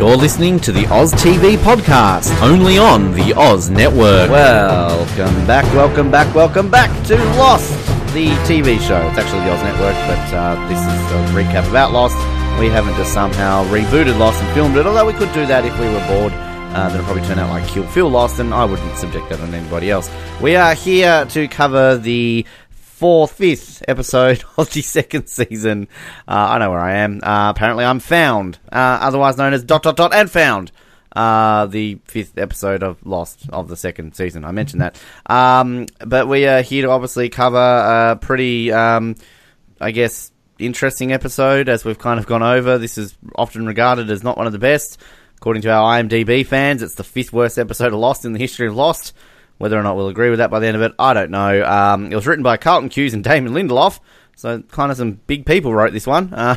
You're listening to the Oz TV podcast, only on the Oz Network. Welcome back to Lost, the TV show. It's actually the Oz Network, but this is a recap about Lost. We haven't just somehow rebooted Lost and filmed it, although we could do that if we were bored. That'll probably turn out like Kill Phil Lost, and I wouldn't subject that on anybody else. We are here to cover the fifth episode of the second season. I know where I am. Apparently I'm found, otherwise known as ... and found. The fifth episode of Lost of the second season. I mentioned that. But we are here to obviously cover a pretty, I guess, interesting episode, as we've kind of gone over. This is often regarded as not one of the best. According to our IMDB fans, it's the fifth worst episode of Lost in the history of Lost. Whether or not we'll agree with that by the end of it, I don't know. It was written by Carlton Cuse and Damon Lindelof, so kind of some big people wrote this one.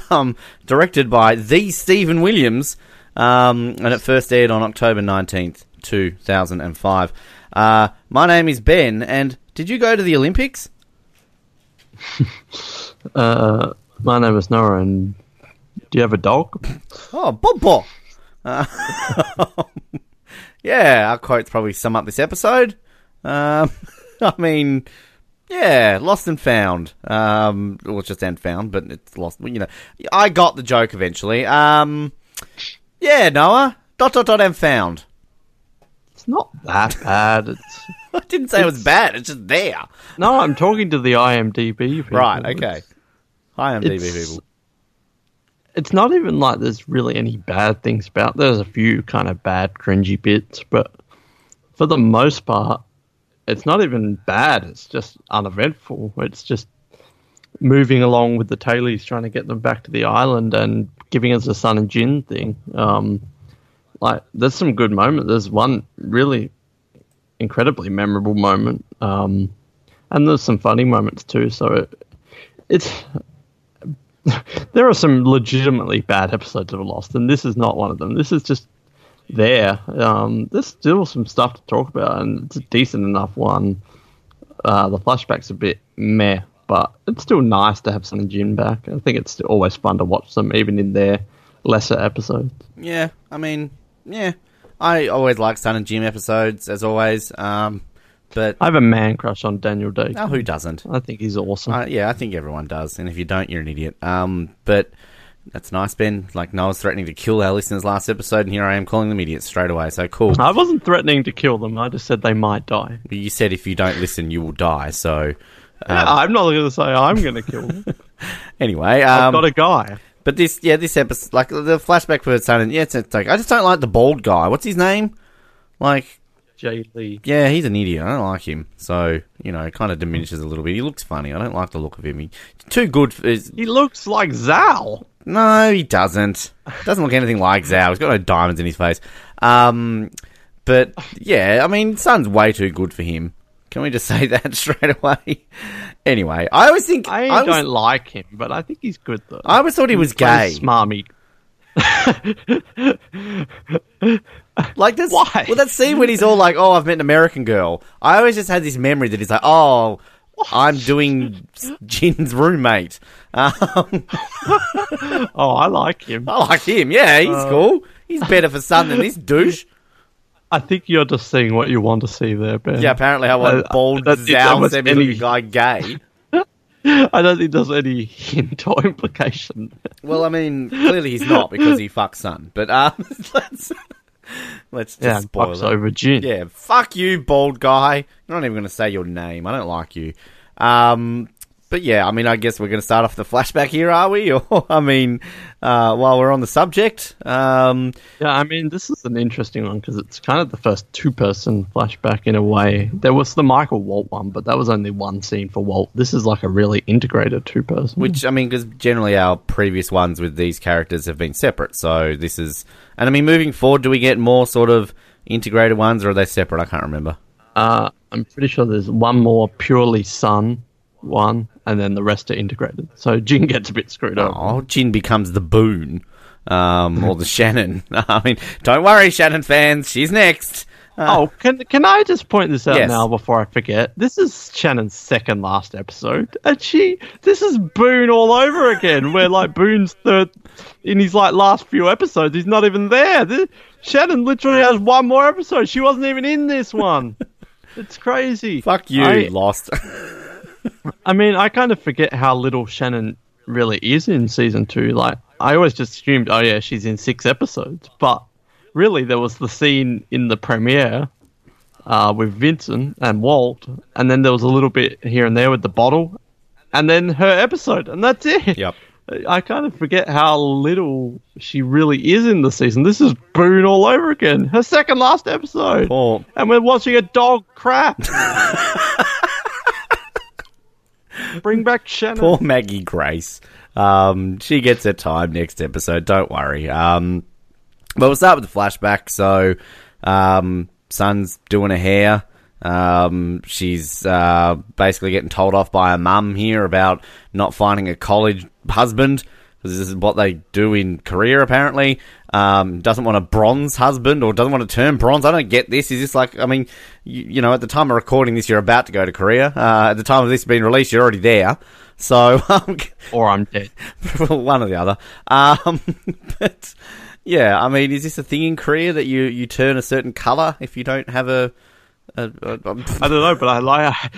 Directed by the Stephen Williams, and it first aired on October 19th, 2005. My name is Ben, and did you go to the Olympics? My name is Nora, and do you have a dog? Oh, Bobo! Yeah, our quotes probably sum up this episode. I mean, yeah, lost and found. Well, it's just and found, but it's lost. You know, I got the joke eventually. Yeah, Noah, ... and found. It's not that bad. It's, I didn't say it was bad. It's just there. No, I'm talking to the IMDb people. Right, okay. Hi, IMDb people. It's not even like there's really any bad things about. There's a few kind of bad, cringy bits, but for the most part, it's not even bad. It's just uneventful. It's just moving along with the Tailies, trying to get them back to the island and giving us the Sun and Jin thing. Like, there's some good moments. There's one really incredibly memorable moment, and there's some funny moments too. So it's... There are some legitimately bad episodes of Lost, and this is not one of them. This is just there. There's still some stuff to talk about, and it's a decent enough one. The flashback's a bit meh, but it's still nice to have Sun and Jin back. I think it's always fun to watch them, even in their lesser episodes. Yeah, I mean, yeah. I always like Sun and Jin episodes, as always. But I have a man crush on Daniel Day. Oh, who doesn't? I think he's awesome. Yeah, I think everyone does. And if you don't, you're an idiot. But that's nice, Ben. Like, Noah's threatening to kill our listeners last episode, and here I am calling them idiots straight away. So, cool. I wasn't threatening to kill them. I just said they might die. But you said if you don't listen, you will die. So, yeah, I'm not going to say I'm going to kill them. Anyway. I've got a guy. But this episode, like, the flashback for Sun, yeah, it's like, I just don't like the bald guy. What's his name? Like... Jae Lee. Yeah, he's an idiot. I don't like him. So, you know, it kind of diminishes a little bit. He looks funny. I don't like the look of him. He's too good for his... He looks like Zao. No, he doesn't. Doesn't look anything like Zao. He's got no diamonds in his face. But, yeah, I mean, Sun's way too good for him. Can we just say that straight away? Anyway, I always think... I don't like him, but I think he's good, though. I always thought he was gay. Smarmy. Like this, why? Well, that scene when he's all like, "Oh, I've met an American girl." I always just had this memory that he's like, "Oh, what? I'm doing Jin's roommate." Oh, I like him. Yeah, he's cool. He's better for Sun than this douche. I think you're just seeing what you want to see there, Ben. Yeah, apparently I want bald, Zao-looking guy gay. I don't think there's any hint or implication. Well, I mean, clearly he's not, because he fucks Sun. But let's just spoil it. Over Jin. Yeah, fuck you, bald guy. I'm not even going to say your name. I don't like you. But yeah, I mean, I guess we're going to start off the flashback here, are we? Or I mean, while we're on the subject, yeah, I mean, this is an interesting one because it's kind of the first two-person flashback in a way. There was the Michael Walt one, but that was only one scene for Walt. This is like a really integrated two-person. Which, I mean, because generally our previous ones with these characters have been separate, so this is... And I mean, moving forward, do we get more sort of integrated ones, or are they separate? I can't remember. I'm pretty sure there's one more purely Sun one, and then the rest are integrated. So Jin gets a bit screwed up. Oh, Jin becomes the Boone, or the Shannon. I mean, don't worry, Shannon fans, she's next. Can I just point this out now before I forget? This is Shannon's second last episode, and this is Boone all over again. Where like Boone's third in his like last few episodes, he's not even there. Shannon literally has one more episode. She wasn't even in this one. It's crazy. Fuck you, Lost. I mean, I kind of forget how little Shannon really is in season 2. Like, I always just assumed, oh yeah, she's in 6 episodes, but. Really, there was the scene in the premiere with Vincent and Walt, and then there was a little bit here and there with the bottle, and then her episode, and that's it. Yep. I kind of forget how little she really is in the season. This is Boone all over again. Her second last episode. Oh. And we're watching a dog crap. Bring back Shannon. Poor Maggie Grace. She gets her time next episode. Don't worry. But we'll start with the flashback. So, Sun's doing her hair. She's basically getting told off by her mum here about not finding a college husband, because this is what they do in Korea, apparently. Doesn't want a bronze husband, or doesn't want to turn bronze. I don't get this. Is this like, I mean, you know, at the time of recording this, you're about to go to Korea. At the time of this being released, you're already there. So, or I'm dead. One or the other. But... yeah, I mean, is this a thing in Korea that you turn a certain colour if you don't have I don't know, but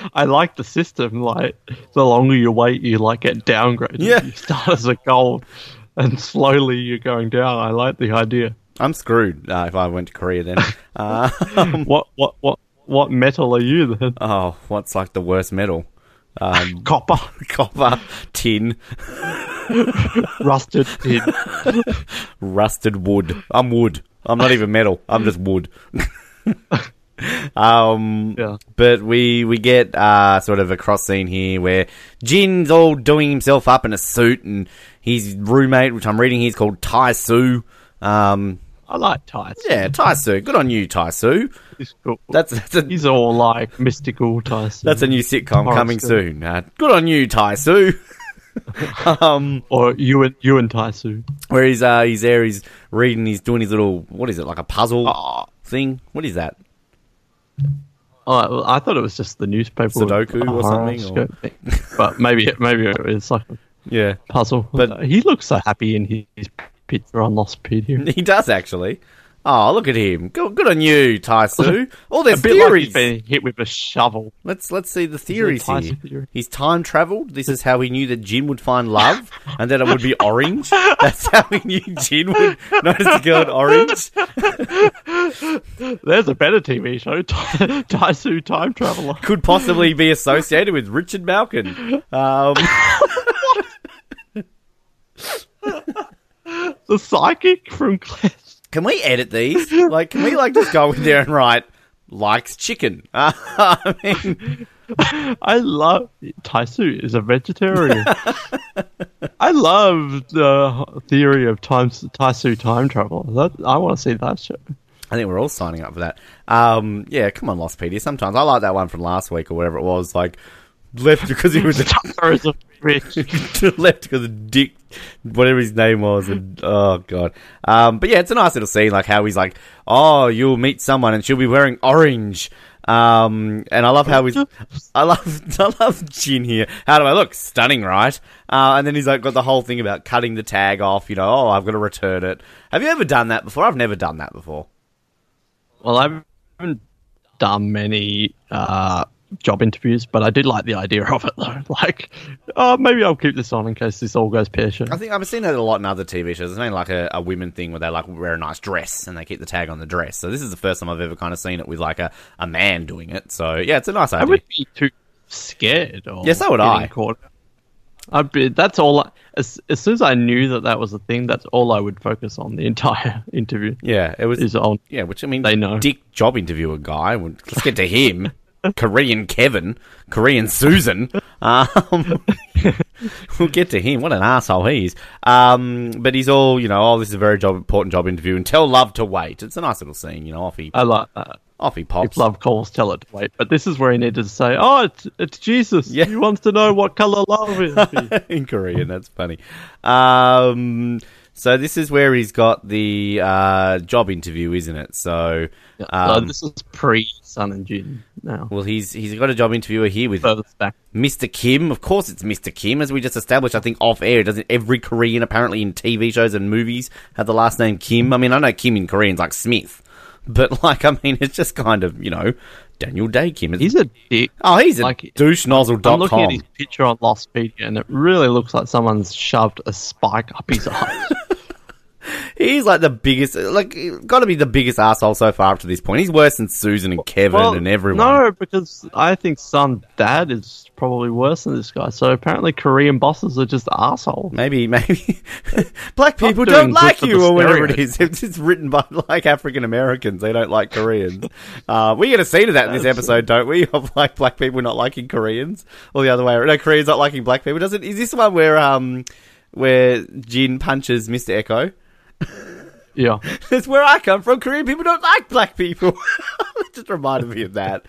I like the system. Like, the longer you wait, you like get downgraded. Yeah. You start as a gold, and slowly you're going down. I like the idea. I'm screwed if I went to Korea then. What metal are you then? Oh, what's like the worst metal? Copper, tin. Rusted tin. Rusted wood. I'm wood. I'm not even metal. I'm just wood. But we get sort of a cross scene here where Jin's all doing himself up in a suit, and his roommate, which I'm reading here, is called Tai Soo. I like Tai Soo. Yeah, Tai Soo. Good on you, Tai Soo. Cool. He's all like mystical Tai Soo. That's a new sitcom coming soon. Good on you, Tai Soo. Or you and Tai Soo. Where he's there, he's reading, he's doing his little, what is it, like a puzzle thing? What is that? I thought it was just the newspaper. Sudoku or something? But maybe it's like a puzzle. But he looks so happy in his picture on Lost Pedia. He does, actually. Oh, look at him. Good on you, Tai Soo. All their theories. Like he's been hit with a shovel. Let's see the theories here. Theory. He's time travelled. This is how he knew that Jin would find love and that it would be orange. That's how he knew Jin would notice the girl in orange. There's a better TV show, Tai Soo Time Traveller. Could possibly be associated with Richard Malkin. The psychic from Clash. Can we edit these? Like, can we like just go in there and write likes chicken? I mean, I love Tai Soo is a vegetarian. I love the theory of Tai Soo time travel. I want to see that show. I think we're all signing up for that. Come on, Lostpedia. Sometimes I like that one from last week or whatever it was. Like, left because he was a rich. Left because of dick, whatever his name was. And, oh, God. But yeah, it's a nice little scene, like how he's like, oh, you'll meet someone and she'll be wearing orange. And I love how he's... I love Jin here. How do I look? Stunning, right? And then he's like got the whole thing about cutting the tag off, you know, oh, I've got to return it. Have you ever done that before? I've never done that before. Well, I haven't done many... job interviews, but I did like the idea of it though. Like, maybe I'll keep this on in case this all goes pear-shaped. I think I've seen that a lot in other TV shows. It's mainly like a women thing where they like wear a nice dress and they keep the tag on the dress. So this is the first time I've ever kind of seen it with like a man doing it. So yeah, it's a nice idea. I would be too scared. Or yeah, so would I. Caught. I'd be. That's all. As soon as I knew that was a thing, that's all I would focus on the entire interview. Yeah, it was. Yeah, which I mean, they know. Dick job interviewer guy. Let's get to him. Korean Kevin, Korean Susan. We'll get to him. What an asshole he is. But he's all, you know, oh, this is a very important job interview, and tell love to wait. It's a nice little scene, you know. Off he. I like that. Off he pops. If love calls, tell it to wait. But this is where he needed to say, oh, it's Jesus. Yeah. He wants to know what color love is. In Korean, that's funny. So this is where he's got the job interview, isn't it? So this is pre-Sun and Jin now. Well, he's got a job interviewer here with Mr. Kim. Of course it's Mr. Kim, as we just established, I think, off-air. Doesn't every Korean, apparently, in TV shows and movies have the last name Kim? I mean, I know Kim in Korean's like Smith. But, like, I mean, it's just kind of, you know, Daniel Day Kim. He's a dick. Oh, he's a douche nozzle.com. I'm looking at his picture on Lostpedia, and it really looks like someone's shoved a spike up his eye. He's, like, the biggest, like, got to be the biggest asshole so far up to this point. He's worse than Susan and Kevin and everyone. No, because I think Sun's dad is probably worse than this guy. So apparently Korean bosses are just assholes. Maybe. Black people don't like you or whatever it is. It's written by, like, African Americans. They don't like Koreans. We get a scene of that in this episode, don't we? Of, like, black people not liking Koreans. Or the other way around. No, Koreans not liking black people. Is this one where Jin punches Mr. Eko? Yeah. That's where I come from. Korean people don't like black people. It just reminded me of that.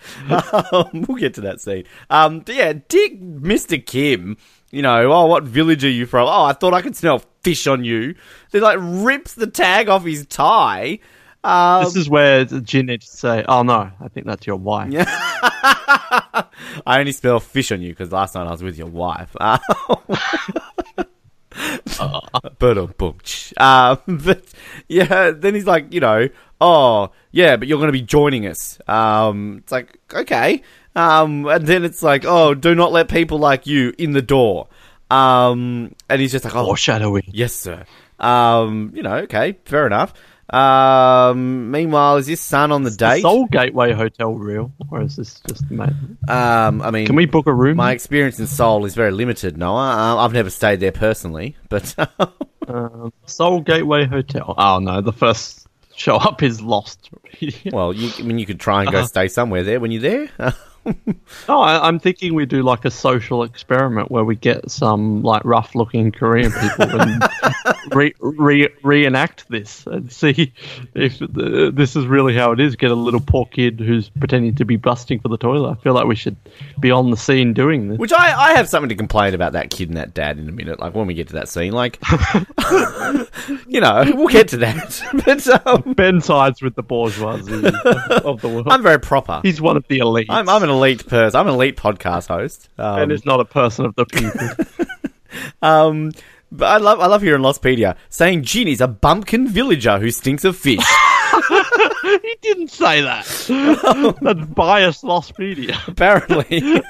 We'll get to that scene. Yeah, dick Mr. Kim, you know, oh, what village are you from? Oh, I thought I could smell fish on you. They, like, rips the tag off his tie. This is where Jin needs to say, oh, no, I think that's your wife. Yeah. I only smell fish on you because last night I was with your wife. But yeah, then he's like, you know, oh yeah, but you're going to be joining us. It's like, okay. And then it's like, oh, do not let people like you in the door. And he's just like, oh, foreshadowing. Yes, sir. You know, okay, fair enough. Meanwhile, is this Sun on the date? Is the Seoul Gateway Hotel real, or is this just mate? I mean, can we book a room? My experience in Seoul is very limited, Noah. I've never stayed there personally, but Seoul Gateway Hotel. Oh no, the first show up is Lost. Well, you could try and go stay somewhere there when you're there. No, I'm thinking we do like a social experiment where we get some like rough-looking Korean people and reenact this and see if this is really how it is. Get a little poor kid who's pretending to be busting for the toilet. I feel like we should be on the scene doing this. Which I have something to complain about that kid and that dad in a minute. Like when we get to that scene, like you know, we'll get to that. But Ben sides with the bourgeoisie of the world. I'm very proper. He's one of the elite. I'm an elite person. I'm an elite podcast host, and it's not a person of the people. But I love here in Lostpedia saying Jin is a bumpkin villager who stinks of fish. He didn't say that. That's biased Lostpedia. Apparently.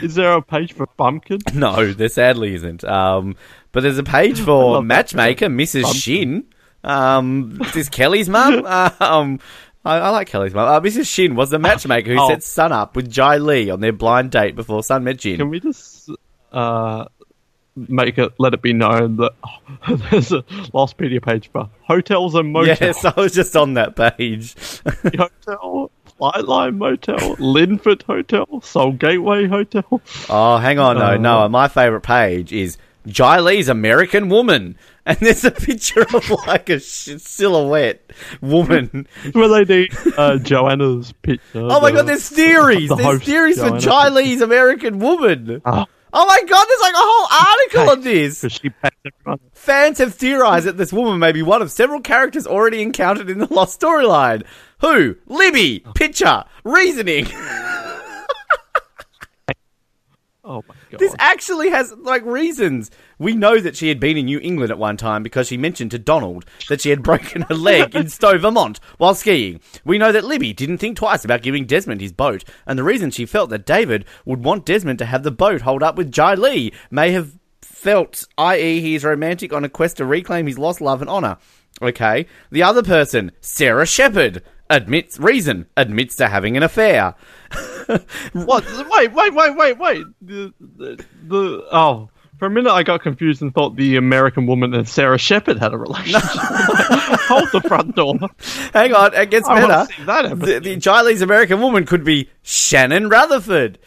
Is there a page for bumpkin? No, there sadly isn't. But there's a page for matchmaker, Mrs. Shin. Is this Kelly's mum? I like Kelly's mum. Mrs. Shin was the matchmaker who set Sun up with Jae Lee on their blind date before Sun met Jin. Can we just... let it be known that there's a Lostpedia page for hotels and motels. Yes, I was just on that page. Hotel, Flightline Motel, Linford Hotel, Seoul Gateway Hotel. Oh, hang on, no. My favourite page is Jae Lee's American Woman, and there's a picture of like a silhouette woman. Well, they need Joanna's picture. Oh my God, there's theories. There's theories Joanna. For Jae Lee's American Woman. Oh my God, there's like a whole article on this. Fans have theorized that this woman may be one of several characters already encountered in the Lost storyline. Who? Libby. Picture. Reasoning. Oh my God. This actually has like reasons. We know that she had been in New England at one time because she mentioned to Donald that she had broken her leg in Stowe, Vermont while skiing. We know that Libby didn't think twice about giving Desmond his boat, and the reason she felt that David would want Desmond to have the boat holed up with Jae Lee may have felt, i.e. he is romantic on a quest to reclaim his lost love and honor. Okay. The other person, Sarah Shepherd. Admits to having an affair. What? Wait. For a minute I got confused and thought the American Woman and Sarah Shepherd had a relationship. Hold the front door. Hang on, it gets better. The Jae Lee's American Woman could be Shannon Rutherford.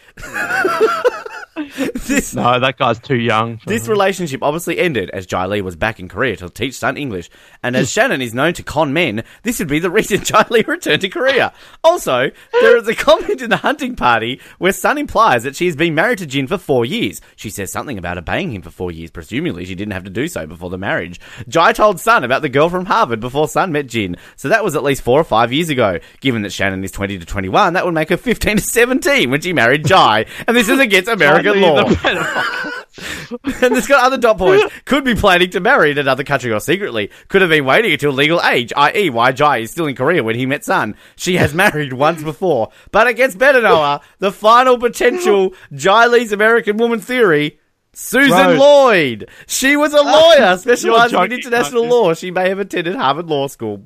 No, that guy's too young. This relationship obviously ended as Jae Lee was back in Korea to teach Sun English. And as Shannon is known to con men, this would be the reason Jae Lee returned to Korea. Also, there is a comment in the hunting party where Sun implies that she has been married to Jin for 4 years. She says something about obeying him for 4 years. Presumably, she didn't have to do so before the marriage. Jae told Sun about the girl from Harvard before Sun met Jin. So that was at least 4 or 5 years ago. Given that Shannon is 20 to 21, that would make her 15 to 17 when she married Jae. And this is against American law. And it's got other dot points. Could be planning to marry in another country or secretly. Could have been waiting until legal age, i.e. why Jae is still in Korea when he met Sun. She has married once before. But it gets better, Noah. The final potential Jae Lee's American woman theory... Susan Lloyd. She was a lawyer specializing in international law. She may have attended Harvard Law School.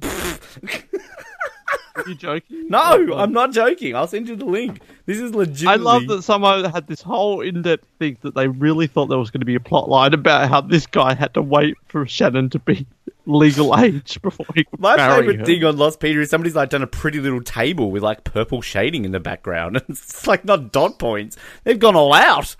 Are you joking? No, I'm not joking. I'll send you the link. This is legit. I love that someone had this whole in-depth thing that they really thought there was going to be a plot line about how this guy had to wait for Shannon to be legal age before he could marry her. My favourite thing on Lost Peter is somebody's like done a pretty little table with like purple shading in the background. It's like not dot points. They've gone all out.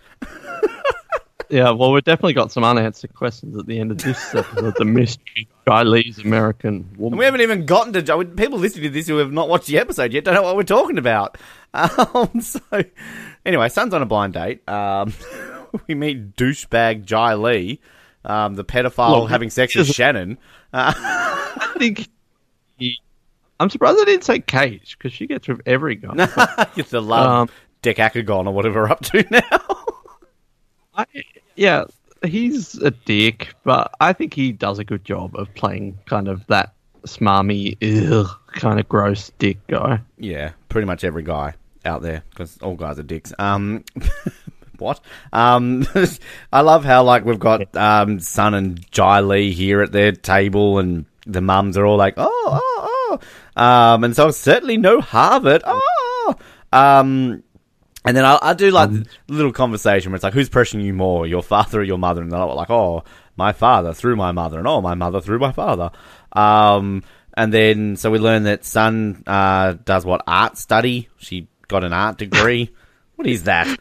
Yeah, well, we've definitely got some unanswered questions at the end of this episode, the mystery of Jae Lee's American woman. And we haven't even gotten to... People listening to this who have not watched the episode yet don't know what we're talking about. Anyway, Sun's on a blind date. We meet douchebag Jae Lee, the pedophile having sex with Shannon. I think... I'm surprised I didn't say Cage, because she gets with every guy. It's the love Decacagon or whatever we're up to now. Yeah, he's a dick, but I think he does a good job of playing kind of that smarmy, kind of gross dick guy. Yeah, pretty much every guy out there, because all guys are dicks. What? I love how, like, we've got Sun and Jae Lee here at their table, and the mums are all like, oh. And so certainly no Harvard, And then I do like a little conversation where it's like, who's pressuring you more, your father or your mother? And they're like, oh, my father through my mother, and oh, my mother through my father. And then so we learn that Sun does what, art study? She got an art degree. What is that?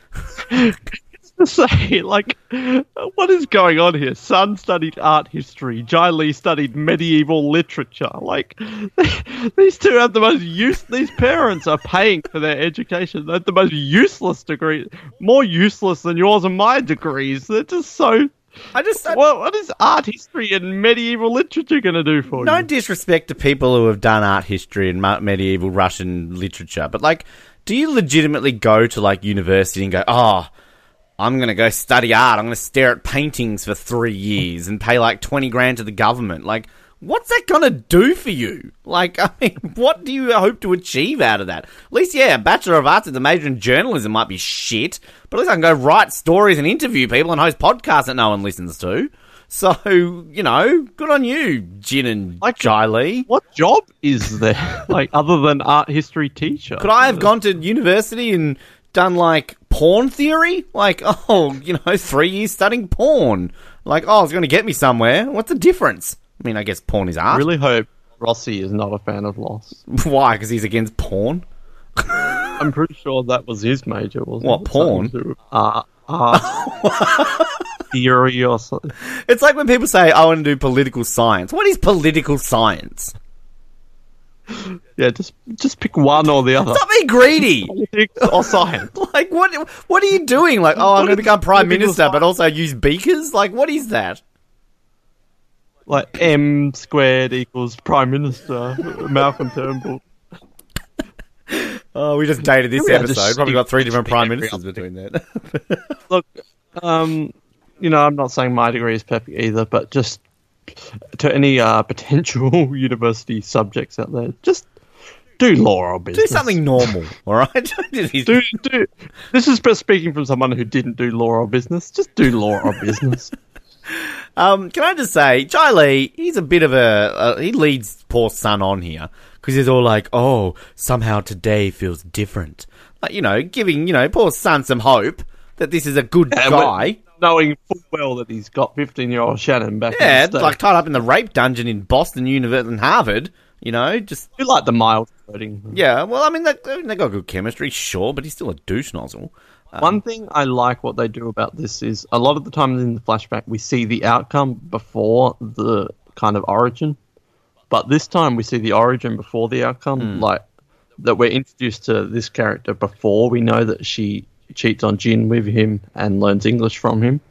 Say, like, what is going on here? Sun studied art history. Jae Lee studied medieval literature. Like, these two have the most these parents are paying for their education. They have the most useless degrees, more useless than yours and my degrees. They're just so... what is art history and medieval literature going to do for you? No disrespect to people who have done art history and medieval Russian literature, but, like, do you legitimately go to, like, university and go, I'm going to go study art. I'm going to stare at paintings for 3 years and pay like 20 grand to the government. Like, what's that going to do for you? Like, I mean, what do you hope to achieve out of that? At least, yeah, a Bachelor of Arts with a major in journalism might be shit, but at least I can go write stories and interview people and host podcasts that no one listens to. So, you know, good on you, Jin and Jae Lee. What job is there, like, other than art history teacher? Could I have gone to university and done, like, porn theory? Like, 3 years studying porn. Like, it's going to get me somewhere. What's the difference? I mean, I guess porn is art. I really hope Rossi is not a fan of Lost. Why? Because he's against porn? I'm pretty sure that was his major, wasn't it? What, porn? Theory or something. It's like when people say, I want to do political science. What is political science? Yeah, just pick one or the other. Stop being greedy. Politics or science. Like, what are you doing? Like, I'm going to become Prime Minister, but also use beakers? Like, what is that? Like, M² equals Prime Minister, Malcolm Turnbull. We just dated this episode. Probably got three different Prime Ministers between that. Look, I'm not saying my degree is perfect either, but just... to any potential university subjects out there, just do law or business. Do something normal, all right? This is speaking from someone who didn't do law or business. Just do law or business. Can I just say, Jae Lee, he's a bit of he leads poor Sun on here because he's all like, oh, somehow today feels different. Like, giving, poor Sun some hope that this is a good guy. Knowing full well that he's got 15-year-old Shannon back in the States. Like tied up in the rape dungeon in Boston University and Harvard, just... You like the mild flirting. Yeah, well, I mean, they got good chemistry, sure, but he's still a douche nozzle. One thing I like what they do about this is a lot of the time in the flashback we see the outcome before the kind of origin, but this time we see the origin before the outcome, like that we're introduced to this character before we know that she cheats on Jin with him and learns English from him.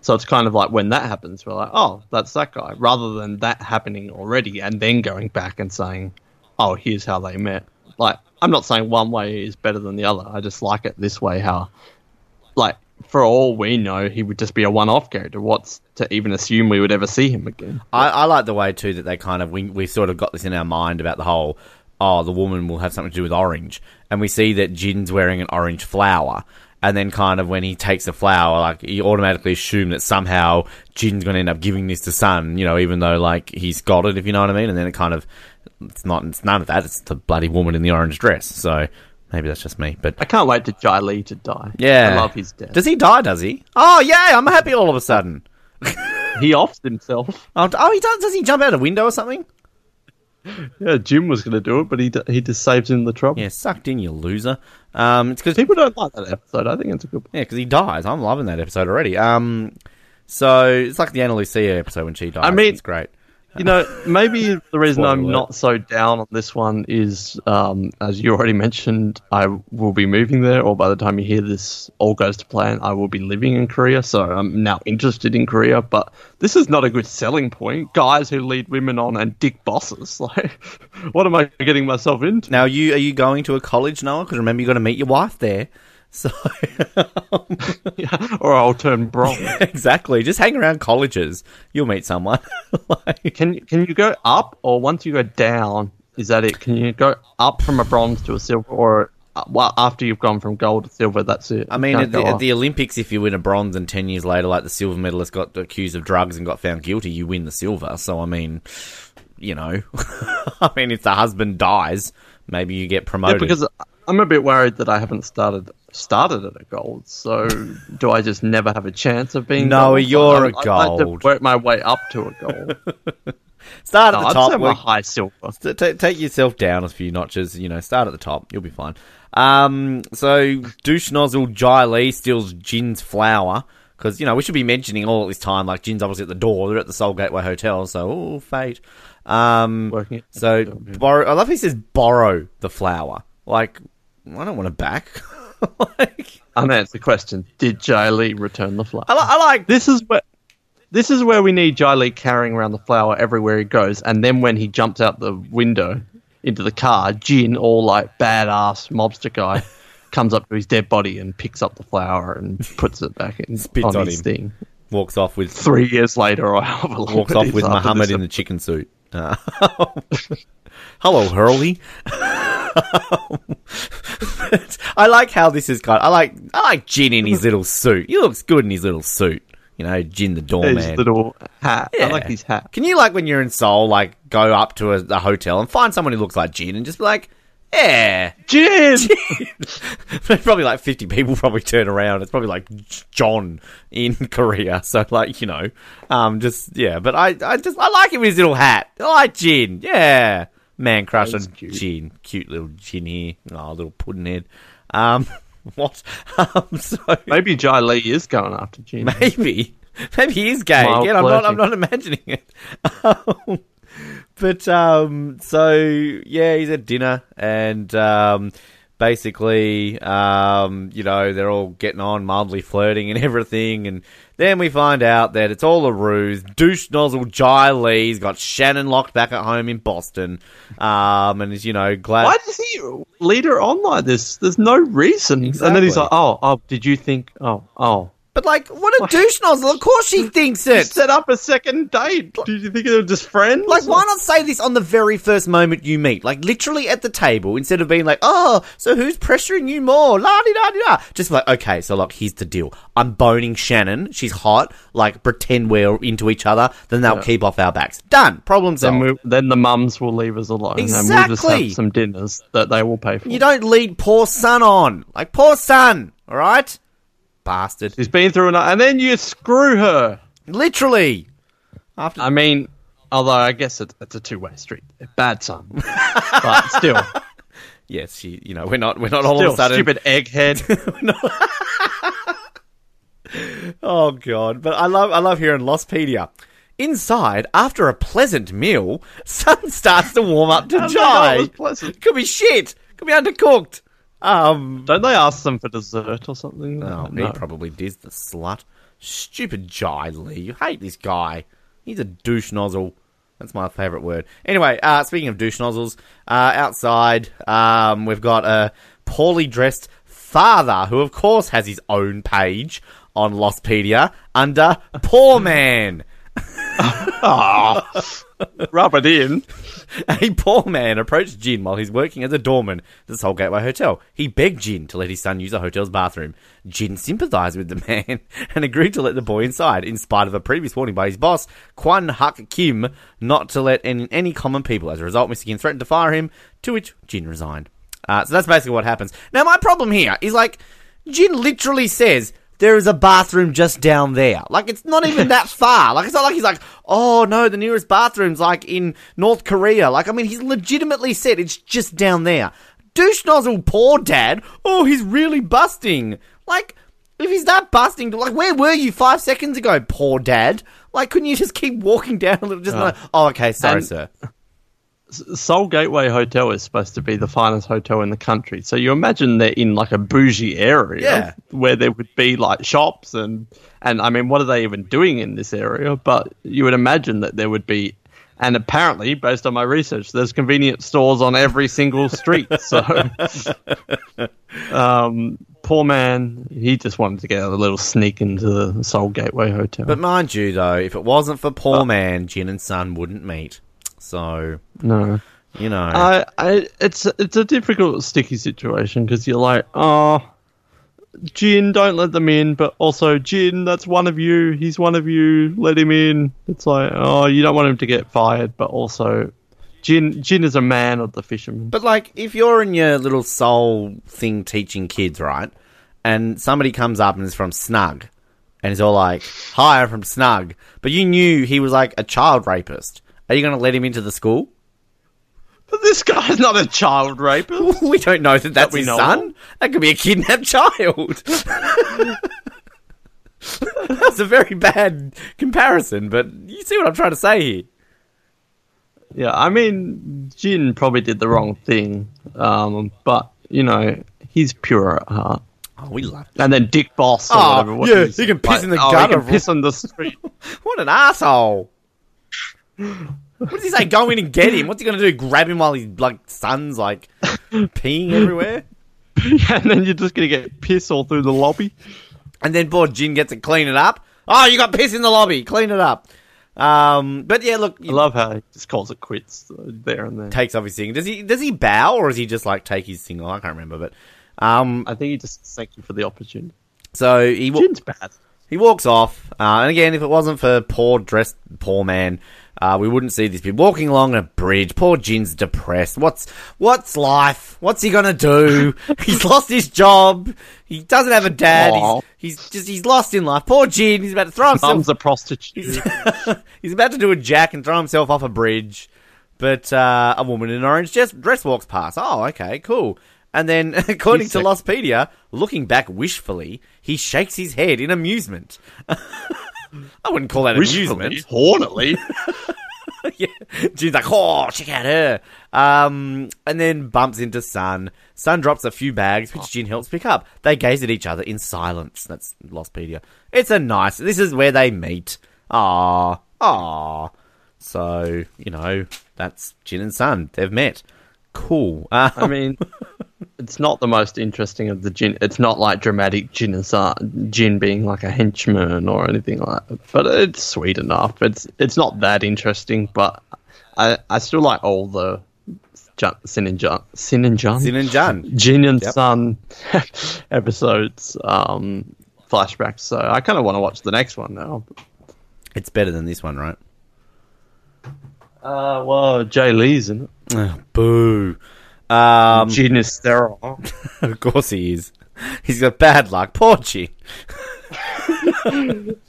So it's kind of like when that happens, we're like, oh, that's that guy, rather than that happening already and then going back and saying, oh, here's how they met. Like, I'm not saying one way is better than the other. I just like it this way how, like, for all we know, he would just be a one-off character. What's to even assume we would ever see him again? I like the way, too, that they kind of, we sort of got this in our mind about the whole, oh, the woman will have something to do with orange. And we see that Jin's wearing an orange flower. And then kind of when he takes the flower, like, you automatically assume that somehow Jin's going to end up giving this to Sun, you know, even though, like, he's got it, if you know what I mean. And then it kind of, it's none of that. It's the bloody woman in the orange dress. So maybe that's just me. But I can't wait to Jae Lee to die. Yeah. I love his death. Does he die, does he? Oh, yeah, I'm happy all of a sudden. He offs himself. Oh, he does. Does he jump out a window or something? Yeah, Jim was going to do it, but he just saves him the trouble. Yeah, sucked in, you loser. It's because people don't like that episode. I think it's a good one. Yeah, because he dies. I'm loving that episode already. So it's like the Anna Lucia episode when she dies. I mean, it's great. You know, maybe the reason I'm not so down on this one is, as you already mentioned, I will be moving there, or by the time you hear this all goes to plan, I will be living in Korea, so I'm now interested in Korea, but this is not a good selling point. Guys who lead women on and dick bosses, like, what am I getting myself into? Now, are you going to a college, Noah? Because remember, you've got to meet your wife there. So, yeah, or I'll turn bronze. Yeah, exactly. Just hang around colleges. You'll meet someone. Like, can you go up, or once you go down, is that it? Can you go up from a bronze to a silver, or well, after you've gone from gold to silver, that's it? I mean, at the Olympics, if you win a bronze and 10 years later, like the silver medalist got accused of drugs and got found guilty, you win the silver. So, I mean, you know, I mean, if the husband dies, maybe you get promoted. Yeah, because I'm a bit worried that I haven't started at a gold, so do I just never have a chance of being gold? No, you're a gold. I'd like to work my way up to a gold. Start at the top. I'm a high silver. Take yourself down a few notches, you know, start at the top. You'll be fine. So, douche nozzle Jae Lee steals Jin's flower, because, you know, we should be mentioning all at this time, like, Jin's obviously at the door. They're at the Seoul Gateway Hotel, so, oh, fate. I love he says borrow the flower. Like, I don't want it back. Like, unanswered the question: did Jae Lee return the flower? This is where we need Jae Lee carrying around the flower everywhere he goes, and then when he jumps out the window into the car, Jin, all like badass mobster guy, comes up to his dead body and picks up the flower and puts it back in on his thing. Walks off with 3 years later, or however long. Walks off with Muhammad in the chicken suit. Hello, Hurley. I like how this is kind of, I like Jin in his little suit. He looks good in his little suit. You know, Jin the doorman. His little hat. Yeah. I like his hat. Can you, like, when you're in Seoul, like, go up to a hotel and find someone who looks like Jin and just be like, yeah, Jin! Probably like 50 people probably turn around. It's probably like John in Korea. So, like, you know, just, yeah. But I like him with his little hat. I like Jin. Yeah. Man crush on Jin. Cute little Jin here. Oh, little pudding head. What? Maybe Jae Lee is going after Jin. Maybe. Maybe he is gay. Again, I'm not imagining it. But, so, yeah, he's at dinner, and basically, you know, they're all getting on, mildly flirting and everything, and then we find out that it's all a ruse. Douche nozzle Jae Lee's got Shannon locked back at home in Boston, and is, you know, glad... Why does he lead her on like this? There's no reason. Exactly. And then he's like, did you think... But, like, what a douche nozzle. Of course she thinks it. Set up a second date. Do you think they're just friends? Like, why not say this on the very first moment you meet? Like, literally at the table, instead of being like, oh, so who's pressuring you more? La-di-da-di-da. Just like, okay, so, like, here's the deal. I'm boning Shannon. She's hot. Like, pretend we're into each other. Then they'll keep off our backs. Done. Problem solved. Then the mums will leave us alone. Exactly. And we'll just have some dinners that they will pay for. You don't lead poor Sun on. Like, poor Sun. All right? Bastard. She's been through enough, and then you screw her. Literally. I mean, although I guess it's a two-way street. Bad Son. But still. yes, she, you know, we're not all of a sudden stupid egghead. Oh god! But I love hearing Lostpedia. Inside, after a pleasant meal, Sun starts to warm up to Jai. Could be shit. Could be undercooked. Don't they ask them for dessert or something? No, he probably did, the slut. Stupid Jae Lee. You hate this guy. He's a douche nozzle. That's my favourite word. Anyway, speaking of douche nozzles, outside we've got a poorly dressed father who, of course, has his own page on Lostpedia under Poor Man. Oh, rub it in. A poor man approached Jin while he's working as a doorman at the Seoul Gateway Hotel. He begged Jin to let his son use the hotel's bathroom. Jin sympathised with the man and agreed to let the boy inside, in spite of a previous warning by his boss, Kwan Hak Kim, not to let in any common people. As a result, Mr Kim threatened to fire him, to which Jin resigned. So that's basically what happens. Now, my problem here is, like, Jin literally says... there is a bathroom just down there. Like, it's not even that far. Like, it's not like he's like, oh, no, the nearest bathroom's, like, in North Korea. Like, I mean, he's legitimately said it's just down there. Douche nozzle poor dad. Oh, he's really busting. Like, if he's that busting, like, where were you 5 seconds ago, poor dad? Like, couldn't you just keep walking down a little, just like, oh, okay, sorry, sir. Seoul Gateway Hotel is supposed to be the finest hotel in the country. So you imagine they're in like a bougie area where there would be like shops and I mean, what are they even doing in this area? But you would imagine that there would be, and apparently, based on my research, there's convenience stores on every single street. So poor man, he just wanted to get a little sneak into the Seoul Gateway Hotel. But mind you though, if it wasn't for poor man, Jin and Sun wouldn't meet. So no, you know, it's a difficult, sticky situation because you're like, oh, Jin, don't let them in, but also Jin, that's one of you. He's one of you. Let him in. It's like, oh, you don't want him to get fired, but also Jin is a man of the fisherman. But like, if you're in your little soul thing teaching kids, right, and somebody comes up and is from Snug, and is all like, hi, I'm from Snug, but you knew he was like a child rapist. Are you going to let him into the school? But this guy's not a child rapist. We don't know that's his son. That could be a kidnapped child. That's a very bad comparison, but you see what I'm trying to say here. Yeah, I mean, Jin probably did the wrong thing, but, you know, he's pure at heart. Oh, we love him. And then Dick Boss or whatever. What yeah, he can piss in the gutter. He can piss on the street. What an asshole. What does he say? Go in and get him. What's he going to do? Grab him while his like son's like peeing everywhere? Yeah, and then you're just going to get piss all through the lobby. And then poor Jin gets to clean it up. Oh, you got piss in the lobby. Clean it up. But yeah, look. I love how he just calls it quits there and then. Takes off his thing. Does he bow or is he just like take his thing? Oh, I can't remember. But I think he just thank you for the opportunity. So Jin's bad. He walks off. And again, if it wasn't for poor dressed poor man, we wouldn't see this bit. Walking along a bridge, poor Jin's depressed. What's life? What's he gonna do? He's lost his job. He doesn't have a dad. He's lost in life. Poor Jin. He's about to throw himself. Mom's a prostitute. He's about to do a jack and throw himself off a bridge. But a woman in an orange dress walks past. Oh, okay, cool. And then, according to Lostpedia, looking back wishfully, he shakes his head in amusement. I wouldn't call that amusement. Hornily. Yeah. Jin's like, oh, check out her. And then bumps into Sun. Sun drops a few bags, which Jin helps pick up. They gaze at each other in silence. That's Lostpedia. It's a nice... this is where they meet. Aww. So, you know, that's Jin and Sun. They've met. Cool. I mean... it's not the most interesting of the Jin. It's not like dramatic Jin being like a henchman or anything like that. But it's sweet enough. It's not that interesting, but I still like all the Jin and Sun episodes, flashbacks. So I kind of want to watch the next one now. It's better than this one, right? Well, Jae Lee's in it. Oh, boo. Jin is sterile. Of course he is. He's got bad luck. Poor Jin.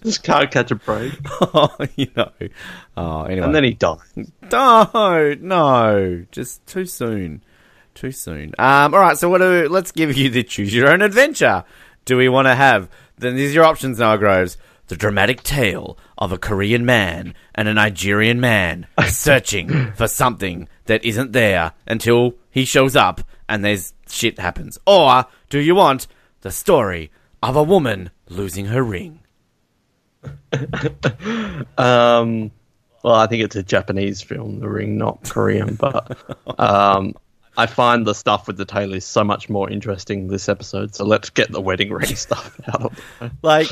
Just can't catch a break. Oh, you know. Oh, anyway. And then he dies. No. Just too soon. Too soon. All right, so let's give you the choose your own adventure. Do we want to have? Then these are your options now, Groves. The dramatic tale of a Korean man and a Nigerian man searching for something that isn't there until he shows up and there's shit happens. Or do you want the story of a woman losing her ring? Well, I think it's a Japanese film, The Ring, not Korean, but I find the stuff with the tail is so much more interesting this episode, so let's get the wedding ring stuff out of it. Like,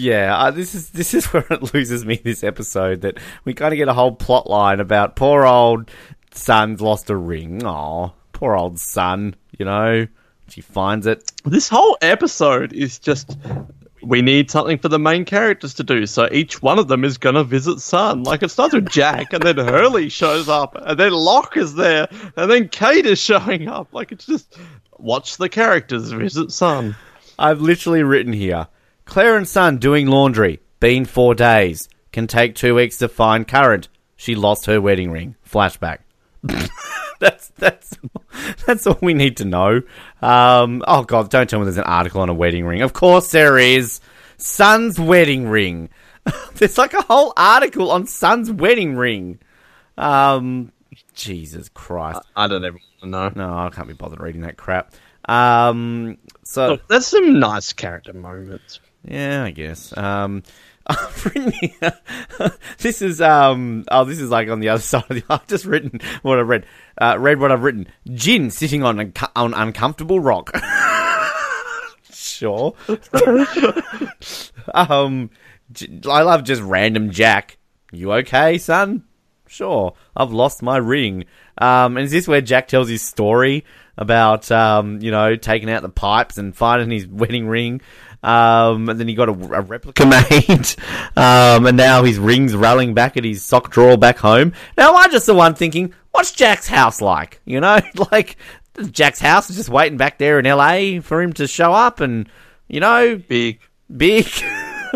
this is where it loses me this episode, that we kind of get a whole plot line about poor old Sun's lost a ring. Oh, poor old Sun, you know, she finds it. This whole episode is just... we need something for the main characters to do, so each one of them is going to visit Sun. Like, it starts with Jack, and then Hurley shows up, and then Locke is there, and then Kate is showing up. Like, it's just, watch the characters visit Sun. I've literally written here, Claire and Sun doing laundry, been 4 days, can take 2 weeks to find current. She lost her wedding ring. Flashback. That's all we need to know. Oh, God, don't tell me there's an article on a wedding ring. Of course there is. Sun's wedding ring. There's like a whole article on Sun's wedding ring. Jesus Christ. I don't ever want to know. No, I can't be bothered reading that crap. Look, that's some nice character moments. Yeah, I guess. I've written here, this is, this is like on the other side of the, I've just written what I've read, what I've written. Jin sitting on an uncomfortable rock. Sure. I love just random Jack. You okay, son? Sure. I've lost my ring. And is this where Jack tells his story about, taking out the pipes and finding his wedding ring? And then he got a replica made, and now his ring's rolling back at his sock drawer back home. Now I'm just the one thinking, what's Jack's house like? You know, like, Jack's house is just waiting back there in LA for him to show up and, you know... Big. I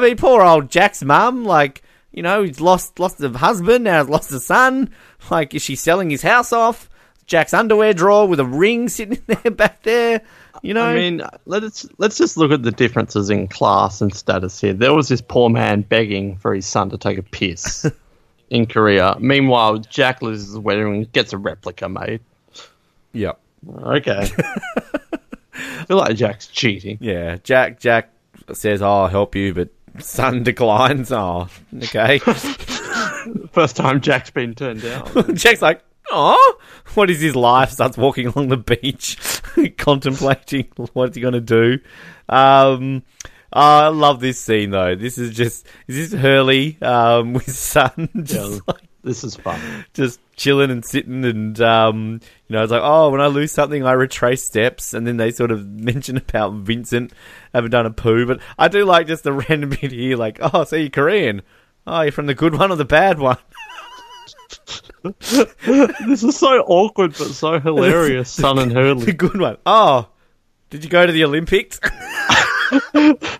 mean, poor old Jack's mum, like, you know, he's lost the husband, now he's lost the son. Like, is she selling his house off? Jack's underwear drawer with a ring sitting there back there. You know, I mean, let's just look at the differences in class and status here. There was this poor man begging for his son to take a piss in Korea. Meanwhile, Jack loses his wedding ring, gets a replica made. Yep. Okay. I feel like Jack's cheating. Yeah, Jack says, "Oh, I'll help you," but son declines. Oh, okay. First time Jack's been turned down. Jack's like, "Oh, what is his life?" Starts walking along the beach, contemplating what's he going to do. I love this scene, though. This is just... is this Hurley with Sun? This is fun. Just chilling and sitting and, it's like, oh, when I lose something, I retrace steps. And then they sort of mention about Vincent having done a poo. But I do like just the random bit here, like, oh, so you're Korean. Oh, you're from the good one or the bad one? This is so awkward but so hilarious. Sun and Hurley. The good one. Oh, did you go to the Olympics? I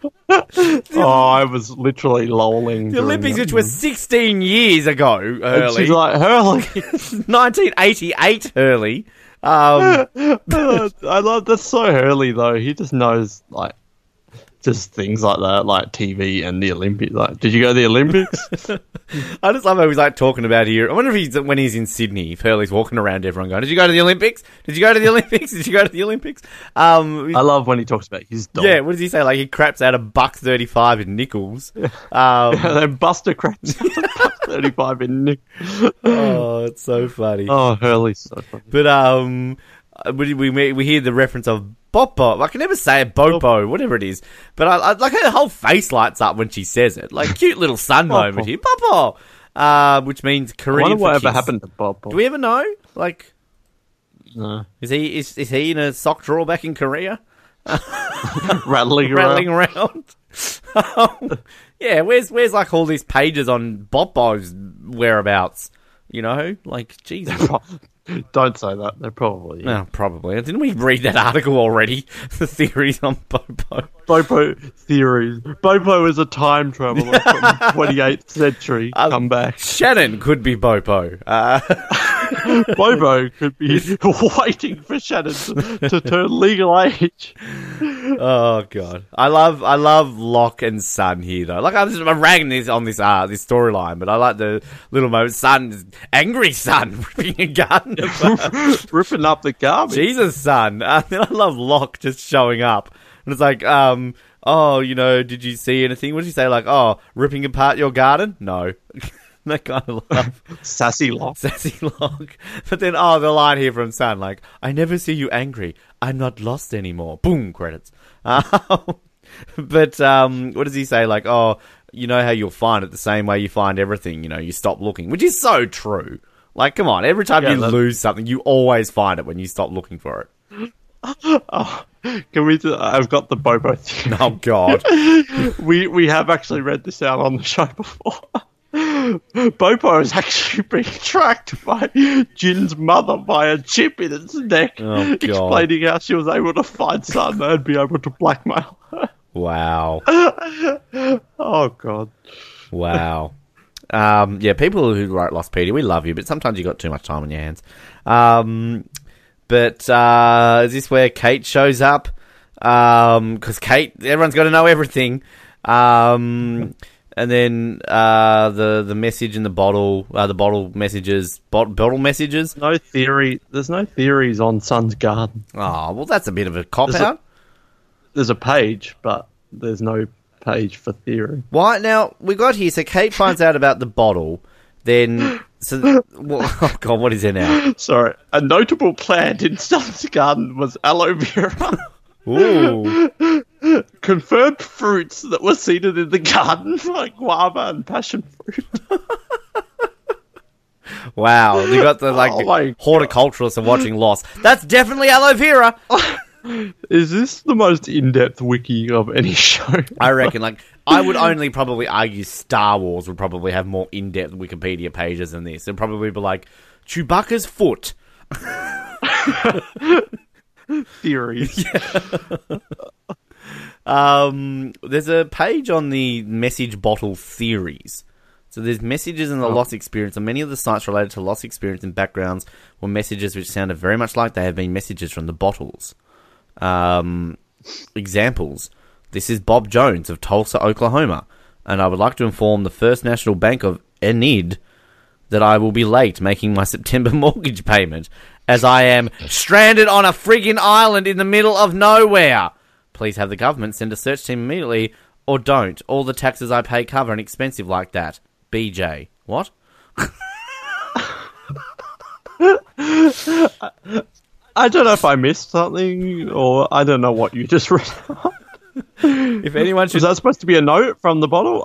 was literally lolling. The Olympics, which were 16 years ago, Hurley. And she's like, Hurley. 1988, Hurley. I love that's so Hurley, though. He just knows, like, just things like that, like TV and the Olympics. Like, did you go to the Olympics? I just love how he's like talking about here. I wonder if when he's in Sydney, if Hurley's walking around everyone going, did you go to the Olympics? Did you go to the Olympics? Did you go to the Olympics? I love when he talks about his dog. Yeah, what does he say? Like, he craps out $1.35 in nickels. Then Buster craps out $1.35 in nickels. Oh, it's so funny. Oh, Hurley's so funny. But we hear the reference of Bopo. I can never say it, Bopo, whatever it is. But I like her whole face lights up when she says it. Like, cute little Sun moment here. Bopo! Which means Korean. I wonder what ever happened to Bopo. Do we ever know? Like, no. Is he in a sock drawer back in Korea? Rattling around. Yeah, where's like all these pages on Bopo's whereabouts? You know? Like, Jesus. Don't say that. They're probably... yeah. Oh, probably. Didn't we read that article already? The theories on Bopo. Bopo theories. Bopo is a time traveler from the 28th century. Come back. Shannon could be Bopo. Bobo could be waiting for Shannon to turn legal age. Oh god, I love Locke and Sun here though. Like I'm ragging this on this storyline, but I like the little moment. Sun, angry Sun, ripping a gun, ripping up the garbage. Jesus, Sun. I love Locke just showing up, and it's like oh, you know, did you see anything? What did you say? Like, oh, ripping apart your garden? No. That kind of love. Sassy Locke. But then, oh, the line here from Sun, like, I never see you angry. I'm not lost anymore. Boom, credits. But what does he say? Like, oh, you know how you'll find it the same way you find everything. You know, you stop looking, which is so true. Like, come on. Every time you lose something, you always find it when you stop looking for it. Oh, can we? I've got the Bobo theory. Oh God, we have actually read this out on the show before. Bobo is actually being tracked by Jin's mother by a chip in its neck, explaining how she was able to find Sun and be able to blackmail her. Wow. Oh God. Wow. Yeah, people who write Lostpedia, we love you, but sometimes you got too much time on your hands. But is this where Kate shows up? Because Kate, everyone's got to know everything. And then the message in the bottle messages, bottle messages. No theory. There's no theories on Sun's garden. Oh well, that's a bit of a cop out. There's a page, but there's no page for theory. Why now? We got here, so Kate finds out about the bottle, then. So, oh God, what is there now? Sorry. A notable plant in Sun's garden was aloe vera. Ooh. Confirmed fruits that were seeded in the garden, like guava and passion fruit. Wow. You got the horticulturalists are watching Lost. That's definitely aloe vera. Is this the most in-depth wiki of any show? I reckon, like, I would only probably argue Star Wars would probably have more in-depth Wikipedia pages than this. It'd probably be like, Chewbacca's foot. Theories. Yeah. There's a page on the message bottle theories. So there's messages in the Lost experience, and many of the sites related to Lost experience and backgrounds were messages which sounded very much like they have been messages from the bottles. Examples. This is Bob Jones of Tulsa, Oklahoma, and I would like to inform the First National Bank of Enid that I will be late making my September mortgage payment as I am stranded on a friggin' island in the middle of nowhere. Please have the government send a search team immediately or don't. All the taxes I pay cover and expensive like that. BJ. What? I don't know if I missed something, or I don't know what you just read out. If anyone should... Was that supposed to be a note from the bottle?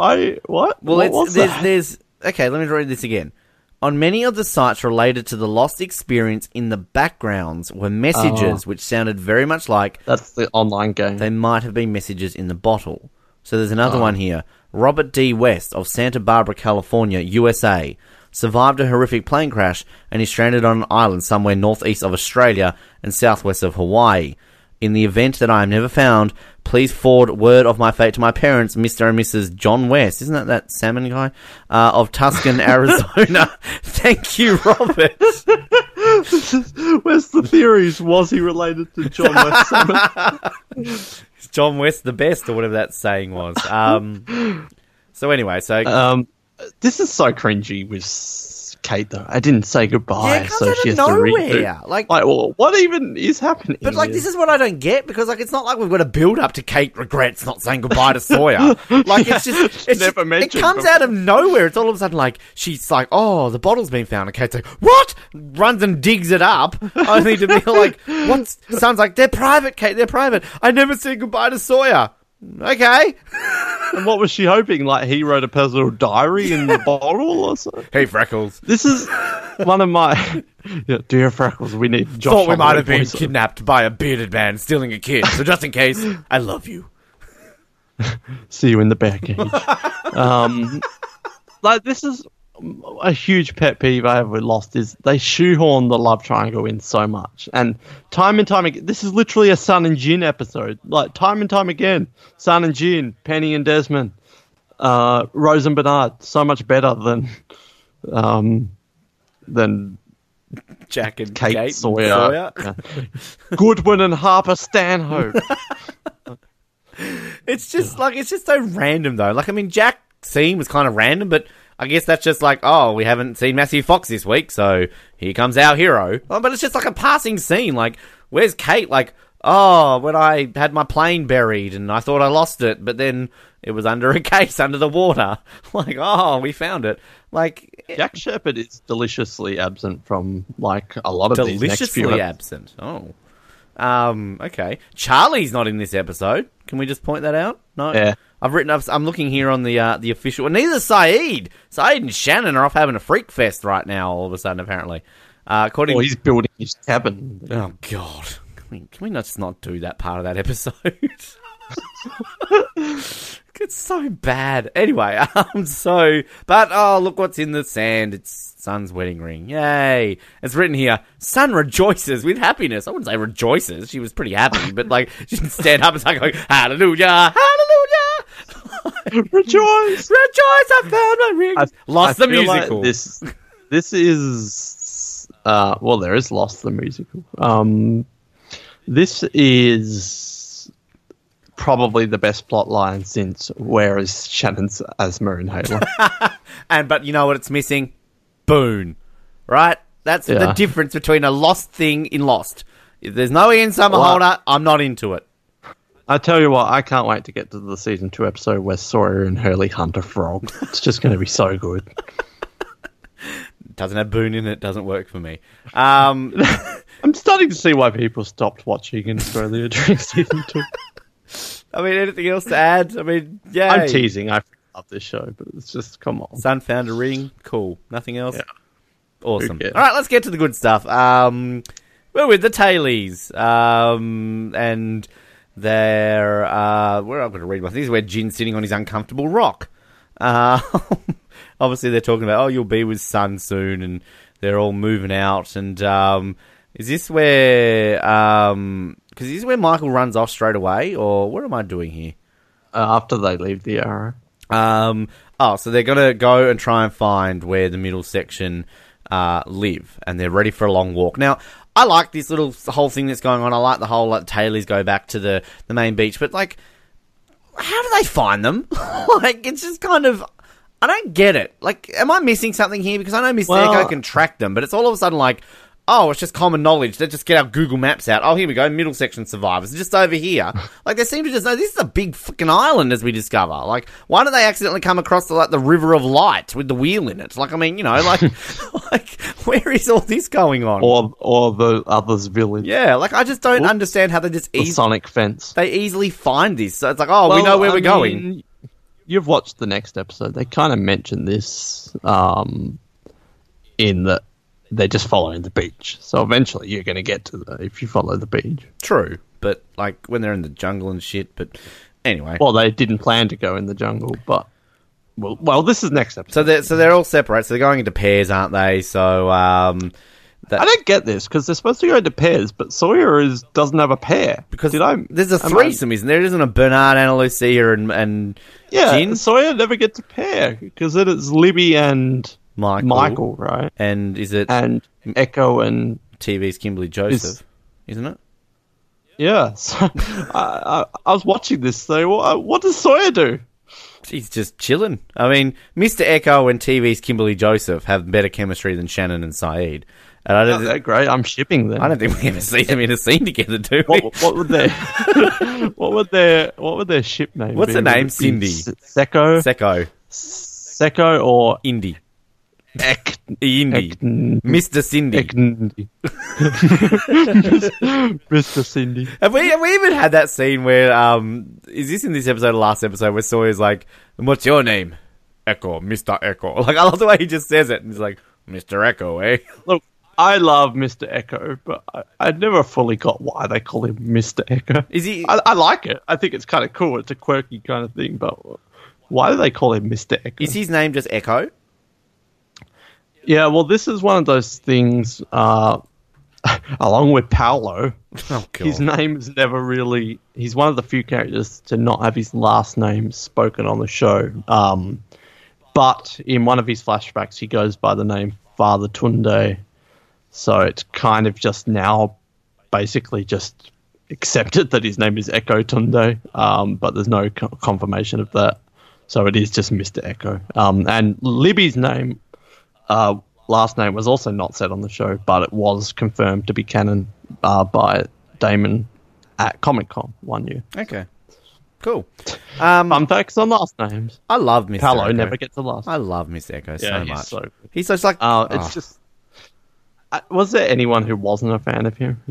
What? Well, okay, let me read this again. On many of the sites related to the Lost experience in the backgrounds were messages which sounded very much like... That's the online game. They might have been messages in the bottle. So there's another one here. Robert D. West of Santa Barbara, California, USA... survived a horrific plane crash and is stranded on an island somewhere northeast of Australia and southwest of Hawaii. In the event that I am never found, please forward word of my fate to my parents, Mr. and Mrs. John West. Isn't that that salmon guy? Of Tucson, Arizona. Thank you, Robert. Where's the theories? Was he related to John West Salmon? Is John West the best, or whatever that saying was? So anyway, this is so cringy with Kate, though. I didn't say goodbye, so she has to redo. Like, well, what even is happening? But, like, this is what I don't get, because, like, it's not like we've got a build-up to Kate regrets not saying goodbye to Sawyer. Like, it's just... It's never mentioned. It comes out of nowhere. It's all of a sudden, like, she's like, oh, the bottle's been found. And Kate's like, what? Runs and digs it up, only to be like, what? Sounds like, they're private, Kate, they're private. I never said goodbye to Sawyer. Okay. And what was she hoping? Like, he wrote a personal diary in the bottle or something? Hey, Freckles. This is one of my... Yeah, dear Freckles, we need Josh. Thought we might have been kidnapped by a bearded man stealing a kid. So just in case, I love you. See you in the bear cage. Like, this is a huge pet peeve I have with Lost, is they shoehorn the love triangle in so much. And time again, this is literally a Sun and Jin episode. Like, time and time again, Sun and Jin, Penny and Desmond, Rose and Bernard, so much better than Jack and Kate Sawyer. Yeah. Goodwin and Harper Stanhope. It's just like, it's just so random though. Like, I mean, Jack's scene was kind of random, but I guess that's just like, oh, we haven't seen Matthew Fox this week, so here comes our hero. Oh, but it's just like a passing scene. Like, where's Kate? Like, oh, when I had my plane buried and I thought I lost it, but then it was under a case under the water. Like, oh, we found it. Like, Jack Shepherd is deliciously absent from like a lot of these next few. Deliciously absent. Oh. Okay. Charlie's not in this episode. Can we just point that out? No. Yeah. I've written up, I'm looking here on the official, and neither is Saeed. Saeed and Shannon are off having a freak fest right now, all of a sudden, apparently. According he's building his cabin. Oh, God. Can we not just not do that part of that episode? It's so bad. Anyway, but oh, look what's in the sand. It's Sun's wedding ring. Yay. It's written here, Sun rejoices with happiness. I wouldn't say rejoices. She was pretty happy, but like, she didn't stand up and start going, hallelujah, hallelujah. Rejoice. Rejoice, I found my ring. Lost the musical. Like this is, well, there is Lost the musical. This is probably the best plot line since Where is Shannon's Asthma Inhaler? But you know what it's missing? Boone. Right? That's the difference between a Lost thing in Lost. If there's no Ian Somerhalder, I'm not into it. I tell you what, I can't wait to get to the season 2 episode where Sawyer and Hurley hunt a frog. It's just going to be so good. Doesn't have Boone in it, doesn't work for me. I'm starting to see why people stopped watching in Australia during season 2. I mean, anything else to add? I mean, yeah. I'm teasing. I love this show, but it's just, come on. Sun found a ring. Cool. Nothing else? Yeah. Awesome. All right, let's get to the good stuff. We're with the Tailies. And they're... I'm going to read one. This is where Jin's sitting on his uncomfortable rock. Obviously, they're talking about, oh, you'll be with Sun soon, and they're all moving out. And is this where... because this is where Michael runs off straight away, or what am I doing here? After they leave the arrow. So they're going to go and try and find where the middle section live, and they're ready for a long walk. Now, I like this little whole thing that's going on. I like the whole, like, Tailies go back to the main beach, but, like, how do they find them? Like, it's just kind of... I don't get it. Like, am I missing something here? Because I know Mr. Eko can track them, but it's all of a sudden, like... oh, it's just common knowledge. Let's just get our Google Maps out. Oh, here we go. Middle section survivors. Just over here. Like, they seem to just know this is a big fucking island, as we discover. Like, why do they accidentally come across the River of Light with the wheel in it? Like, I mean, you know, like, like, where is all this going on? Or the others' village. Yeah, like, I just don't understand how they just easily... Sonic fence. They easily find this. So it's like, oh, we know where we're going. You've watched the next episode. They kind of mention this in the... they're just following the beach. So eventually you're going to get to that if you follow the beach. True, but like when they're in the jungle and shit, but anyway. Well, they didn't plan to go in the jungle, but... Well, this is next episode. So they're all separate, so they're going into pairs, aren't they? So, I don't get this, because they're supposed to go into pairs, but Sawyer doesn't have a pair. Because there's a threesome, isn't there? Isn't a Bernard, Ana Lucia, and Jin? Sawyer never gets a pair, because it is Libby and... Michael, right? And is it... and Eko and... TV's Kimberly Joseph, isn't it? Yeah. So, I was watching this, so what does Sawyer do? He's just chilling. I mean, Mr. Eko and TV's Kimberly Joseph have better chemistry than Shannon and Saeed. And I don't they're great. I'm shipping them. I don't think we ever see them in a scene together, do we? What would their what would their ship name be? What's the name? Cindy. Seko or Indy. Mr. Cindy. Mr. Cindy. Have we even had that scene where is this in this episode or last episode where Sawyer's like, what's your name? Eko, Mr. Eko. Like, I love the way he just says it and he's like, Mr. Eko, eh? Look, I love Mr. Eko, but I never fully got why they call him Mr. Eko. Is he I like it. I think it's kinda cool, it's a quirky kind of thing, but why do they call him Mr. Eko? Is his name just Eko? Yeah, well, this is one of those things, along with Paolo, his name is never really... he's one of the few characters to not have his last name spoken on the show. But in one of his flashbacks, he goes by the name Father Tunde. So it's kind of just now basically just accepted that his name is Eko Tunde, but there's no confirmation of that. So it is just Mr. Eko. And Libby's name, last name, was also not said on the show, but it was confirmed to be canon by Damon at Comic-Con one year. Okay. Cool. I'm focused on last names. I love Mr. Paolo Eko. Never gets a last name. I love Mr. Eko so much. So he's just like... It's just... was there anyone who wasn't a fan of him?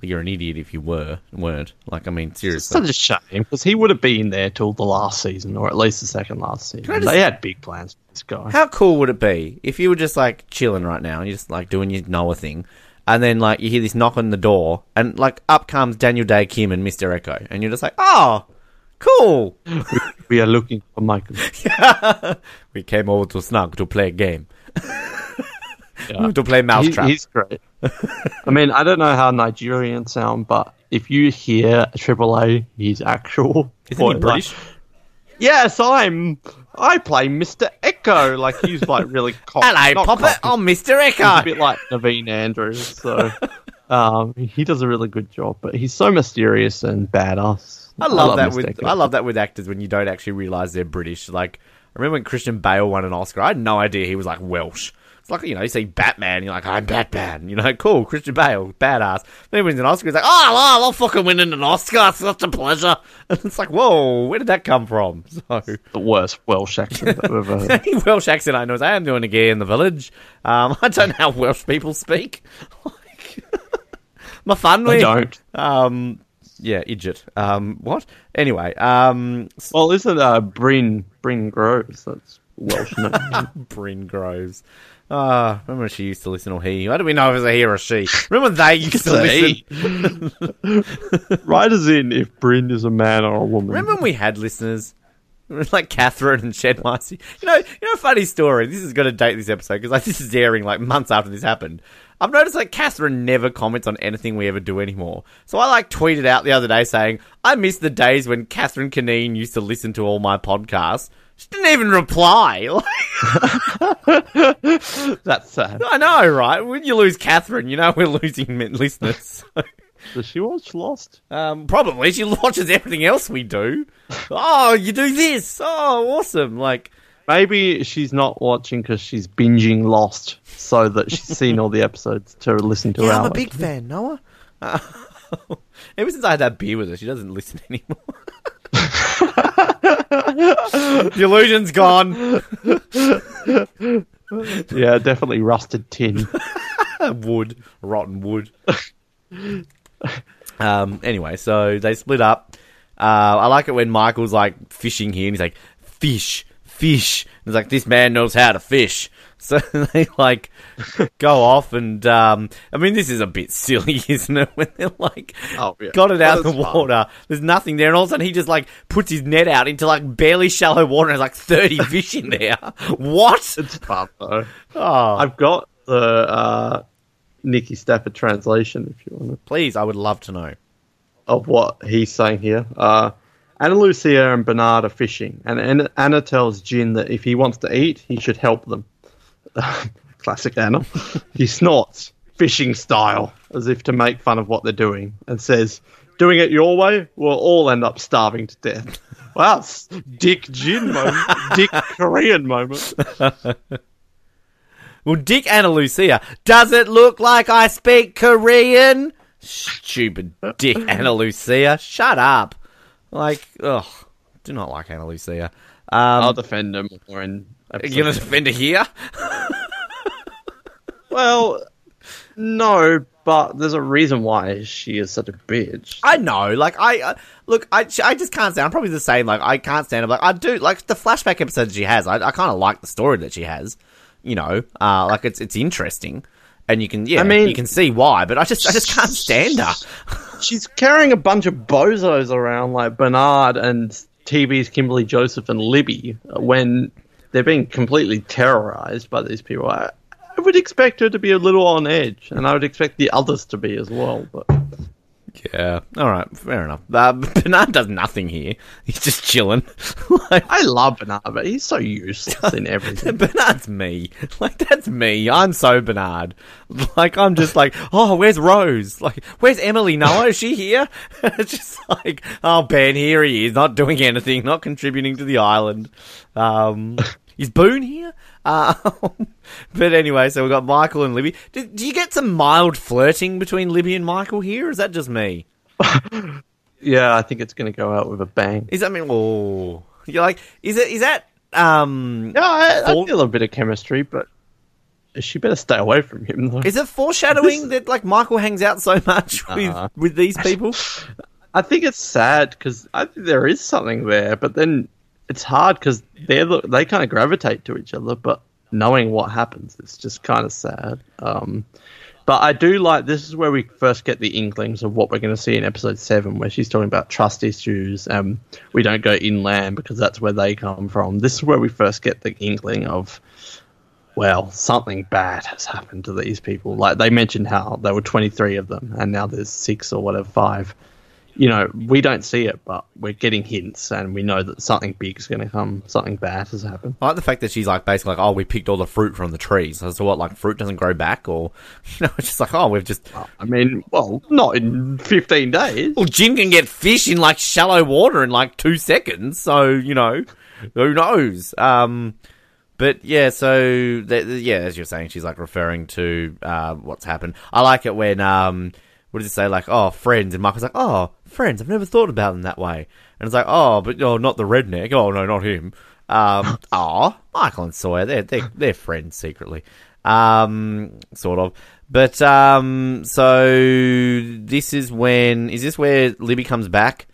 You're an idiot if you weren't. Like, I mean, seriously. It's such a shame, because he would have been there till the last season, or at least the second last season. They had big plans for this guy. How cool would it be if you were just, like, chilling right now, and you're just, like, doing your Noah thing, and then, like, you hear this knock on the door, and, like, up comes Daniel Day Kim and Mr. Eko, and you're just like, oh, cool. We are looking for Michael. Yeah. We came over to Snug to play a game. Yeah. To play Mousetrap. He's great. I mean, I don't know how Nigerians sound, but if you hear AAA, he's actual. Isn't he British? Like, yes, I play Mr. Eko. Like, he's like really cocky. Hello, Papa. I'm Mr. Eko. He's a bit like Naveen Andrews. So he does a really good job, but he's so mysterious and badass. I love that with actors when you don't actually realise they're British. Like, I remember when Christian Bale won an Oscar. I had no idea he was like Welsh. It's like, you know, you see Batman, you're like, I'm Batman. You know, cool, Christian Bale, badass. Then he wins an Oscar, he's like, oh, I'll fucking win an Oscar. It's such a pleasure. And it's like, whoa, where did that come from? So the worst Welsh accent I've ever heard. Any Welsh accent I know is, I am doing a gay in the village. I don't know how Welsh people speak. Like, my family. I don't. Yeah, idiot. What? Anyway. Well, isn't Bryn Groves? That's Welsh name. Bryn Groves. Remember when she used to listen, or he? How do we know if it's a he or a she? Remember when they used to listen? Write us in if Bryn is a man or a woman. Remember when we had listeners? Like Catherine and Shed Marcy. You know, funny story. This is going to date this episode, because like, this is airing like months after this happened. I've noticed like Catherine never comments on anything we ever do anymore. So I like tweeted out the other day saying, I miss the days when Catherine Canine used to listen to all my podcasts. She didn't even reply. That's sad. I know, right? When you lose Catherine, you know we're losing listeners. So. Does she watch Lost? Probably. She watches everything else we do. Oh, you do this. Oh, awesome. Like, maybe she's not watching because she's binging Lost so that she's seen all the episodes to listen to. Yeah, I'm a big fan, Noah. Ever since I had that beer with her, she doesn't listen anymore. The illusion's gone. Yeah, definitely rusted tin. Wood. Rotten wood. Anyway, so they split up. I like it when Michael's like fishing here, and he's like, fish. And he's like, this man knows how to fish. So they like go off, and I mean, this is a bit silly, isn't it? When they're like, got it out of the water, there's nothing there, and all of a sudden he just like puts his net out into like barely shallow water, and there's like 30 fish in there. What? It's fun though. Oh, I've got the Nikki Stafford translation if you want to. Please, I would love to know of what he's saying here. Ana Lucia and Bernard are fishing, and Anna tells Jin that if he wants to eat, he should help them. Classic Anna. He snorts, fishing style, as if to make fun of what they're doing, and says, doing it your way, we'll all end up starving to death. Wow, Dick Jin moment. Dick Korean moment. Well, Dick Ana Lucia, does it look like I speak Korean? Stupid Dick Ana Lucia, shut up. Like, ugh, do not like Ana Lucia. I'll defend him more in... Are you going to defend her here? Well, no, but there's a reason why she is such a bitch. I know. Like, I just can't stand. I'm probably the same. Like, I can't stand her. Like, I do. Like, the flashback episodes she has, I kind of like the story that she has. You know, like, it's interesting. And you can, yeah, I mean, you can see why, but I just can't stand her. She's carrying a bunch of bozos around, like Bernard and TV's Kimberly Joseph and Libby, when... they're being completely terrorized by these people. I would expect her to be a little on edge, and I would expect the others to be as well. But Yeah. All right. Fair enough. Bernard does nothing here. He's just chilling. Like, I love Bernard, but he's so useless in everything. Bernard's me. Like, that's me. I'm so Bernard. Like, I'm just like, oh, where's Rose? Like, where's Emily Noah? Is she here? It's just like, oh, Ben, here he is, not doing anything, not contributing to the island. Is Boone here? But anyway, so we've got Michael and Libby. Do you get some mild flirting between Libby and Michael here, or is that just me? Yeah, I think it's going to go out with a bang. Is that, I mean, oh, you're like, is that? No, I feel a bit of chemistry, but she better stay away from him, though. Is it foreshadowing that, like, Michael hangs out so much with these people? I think it's sad because I think there is something there, but then it's hard because they kind of gravitate to each other, but knowing what happens, it's just kind of sad. But I do like, this is where we first get the inklings of what we're going to see in episode 7, where she's talking about trust issues. We don't go inland because that's where they come from. This is where we first get the inkling of, well, something bad has happened to these people. Like, they mentioned how there were 23 of them and now there's 6 or whatever, 5. You know, we don't see it, but we're getting hints, and we know that something big is going to come. Something bad has happened. I like the fact that she's like, basically like, oh, we picked all the fruit from the trees. So what, like, fruit doesn't grow back, or you know, it's just like, oh, we've just. I mean, well, not in 15 days. Well, Jin can get fish in like shallow water in like 2 seconds, so you know, who knows? But yeah, so yeah, as you're saying, she's like referring to what's happened. I like it when what does it say? Like, oh, friends. And Michael's like, oh, friends. I've never thought about them that way. And it's like, oh, but oh, not the redneck. Oh, no, not him. Oh, Michael and Sawyer, they're friends secretly. Sort of. But, so this is when, is this where Libby comes back?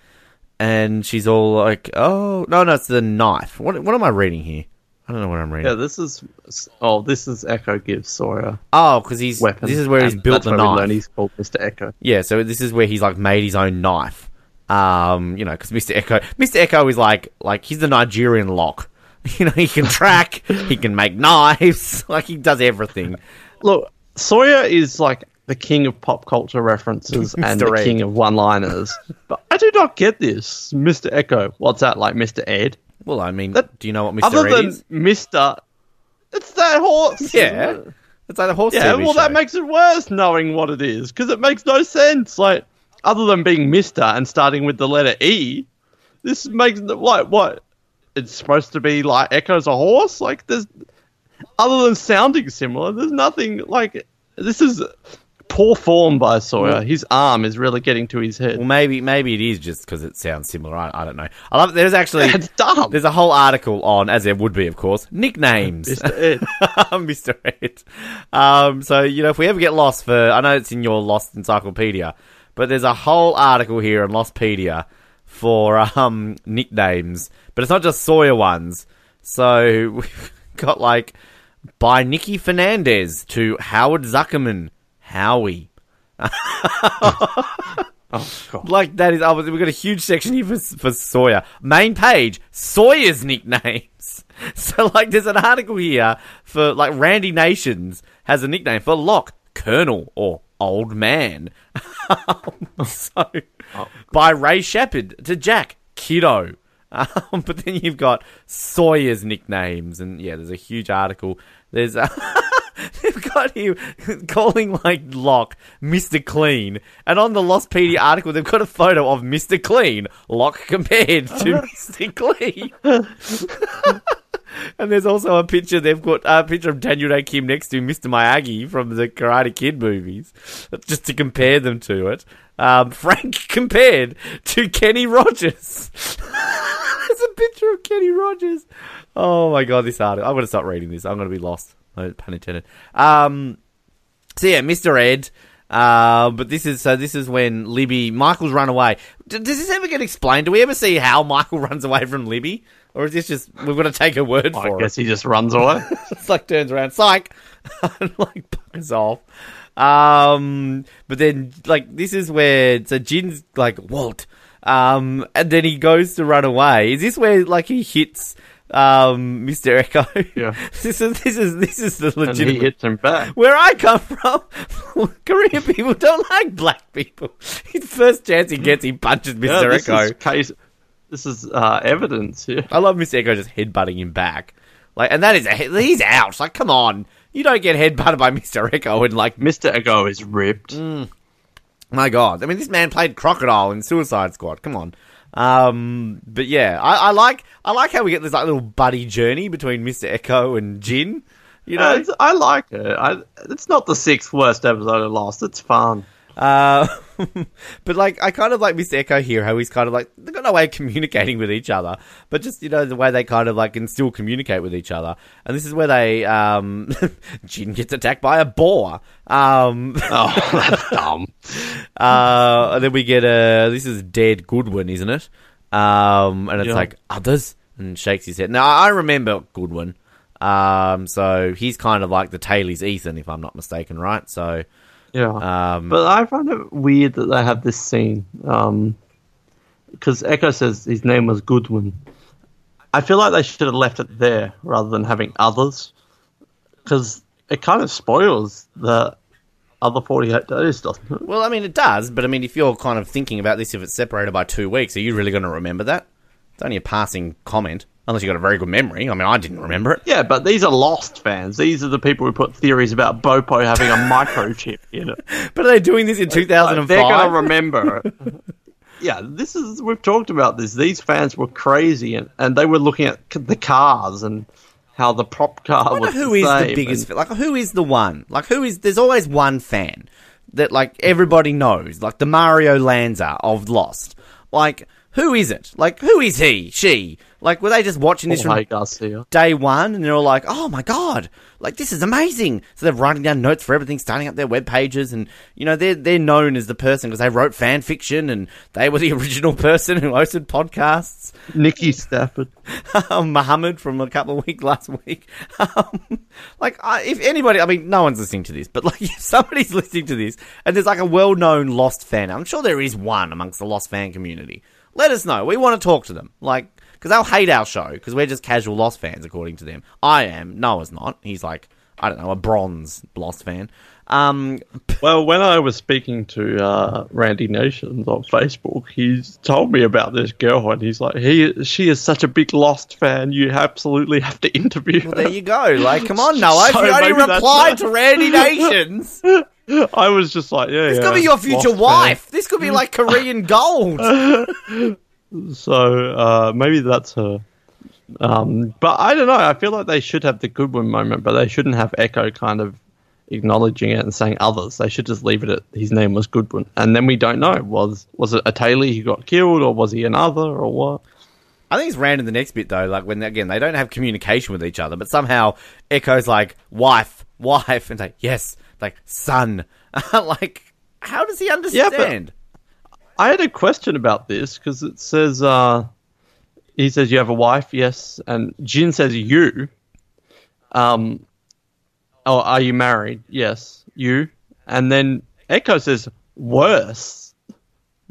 And she's all like, oh, no, it's the knife. What am I reading here? I don't know what I'm reading. Yeah, this is Eko gives Sawyer. Oh, because he's weapon, this is where he's built the knife. He's called Mr. Eko. Yeah, so this is where he's like made his own knife. You know, because Mr. Eko is like he's the Nigerian Lock. You know, he can track, he can make knives, like he does everything. Look, Sawyer is like the king of pop culture references and the king of one-liners. But I do not get this, Mr. Eko. What's that, like Mr. Ed? Well, I mean, do you know what Mr. Other Ed is? Other than Mr. It's that horse. Yeah. It's like a horse. Yeah, well, that makes it worse knowing what it is, because it makes no sense. Like, other than being Mr. and starting with the letter E, this makes, like, what? It's supposed to be, like, Echo's a horse? Like, there's, other than sounding similar, there's nothing, like, this is poor form by Sawyer. His arm is really getting to his head. Well, maybe it is just because it sounds similar. I don't know. I love it. There's actually it's dumb. There's a whole article on, as there would be, of course, nicknames. Mr. Ed. Mr. Ed. So, you know, if we ever get lost for, I know it's in your Lost encyclopedia, but there's a whole article here on Lostpedia for nicknames, but it's not just Sawyer ones. So we've got, like, by Nikki Fernandez to Howard Zuckerman. Howie. Oh, like, that is, we've got a huge section here for Sawyer. Main page, Sawyer's nicknames. So, like, there's an article here for, like, Randy Nations has a nickname for Locke, Colonel, or Old Man. So, by Ray Shepherd to Jack, Kiddo. But then you've got Sawyer's nicknames, and yeah, there's a huge article. There's they've got him calling, like, Locke Mr. Clean, and on the Lostpedia article they've got a photo of Mr. Clean, Locke compared to Mr. Clean. And there's also a picture, they've got a picture of Daniel Day Kim next to Mr. Miyagi from the Karate Kid movies, just to compare them to it. Frank compared to Kenny Rogers. There's a picture of Kenny Rogers. Oh my god, this article. I'm going to start reading this. I'm going to be lost. No pun intended. So yeah, Mr. Ed. But this is when Michael's run away. Does this ever get explained? Do we ever see how Michael runs away from Libby? Or is this just, we've got to take her word for it? I guess he just runs away. It's like, turns around, psych, and, like, buggers off. But then, like, this is where, so Jin's like, Walt, and then he goes to run away. Is this where, like, he hits Mr. Eko. Yeah. This is the legitimate. And he hits him back. Where I come from, Korean people don't like black people. His first chance he gets, he punches Mr. Eko. This is evidence here. I love Mr. Eko just headbutting him back. Like, and that is he's out. Like, come on, you don't get headbutted by Mr. Eko. And like, Mr. Eko is ripped. My God, I mean, this man played Crocodile in Suicide Squad. Come on. But yeah, I like how we get this like little buddy journey between Mr. Eko and Jin. You know, I like it. It's not the sixth worst episode of Lost. It's fun. But like, I kind of like Mr. Eko here, how he's kind of like they've got no way of communicating with each other, but just, you know, the way they kind of like can still communicate with each other. And this is where they Jin gets attacked by a boar. Oh, that's dumb. And then we get this is dead Goodwin, isn't it? And it's like others, and shakes his head. Now I remember Goodwin. So he's kind of like the Tailey's Ethan, if I'm not mistaken, right? So. Yeah, but I find it weird that they have this scene because Eko says his name was Goodwin. I feel like they should have left it there rather than having others, because it kind of spoils the other 48 days, doesn't it? Well, I mean, it does, but I mean, if you're kind of thinking about this, if it's separated by 2 weeks, are you really going to remember that? It's only a passing comment. Unless you got a very good memory. I mean, I didn't remember it. Yeah, but these are Lost fans. These are the people who put theories about Bopo having a microchip in it. But are they doing this in 2005? They're going to remember it. Yeah, this is... We've talked about this. These fans were crazy, and they were looking at the cars and how the prop car was the same. I wonder who is the biggest... Like, who is the one? Like, who is... There's always one fan that, like, everybody knows. Like, the Mario Lanza of Lost. Like... Who is it? Like, who is he? She? Like, were they just watching this from day one? And they're all like, oh, my God. Like, this is amazing. So they're writing down notes for everything, starting up their web pages. And, you know, they're known as the person because they wrote fan fiction and they were the original person who hosted podcasts. Nikki Stafford. Muhammad from a couple of weeks last week. If anybody, I mean, no one's listening to this, but, like, if somebody's listening to this and there's, like, a well-known Lost fan, I'm sure there is one amongst the Lost fan community. Let us know. We want to talk to them. Like, because they'll hate our show, because we're just casual Lost fans, according to them. I am. Noah's not. He's like, I don't know, a bronze Lost fan. Well, when I was speaking to Randy Nations on Facebook, he's told me about this girl, and he's like, she is such a big Lost fan, you absolutely have to interview her. Well, there you go. Like, come on, Noah. So if you only reply to Randy Nations... I was just like, yeah, this could be your future wife. This could be like Korean gold. So maybe that's her. But I don't know. I feel like they should have the Goodwin moment, but they shouldn't have Eko kind of acknowledging it and saying others. They should just leave it at his name was Goodwin. And then we don't know. Was it a Taylor who got killed, or was he another, or what? I think it's random the next bit, though. Like, when, again, they don't have communication with each other, but somehow Eko's like, wife, and like, yes. Like, son. Like, how does he understand? Yeah, I had a question about this, because it says, he says, you have a wife, yes, and Jin says, you. Are you married? Yes, you. And then Eko says, worse.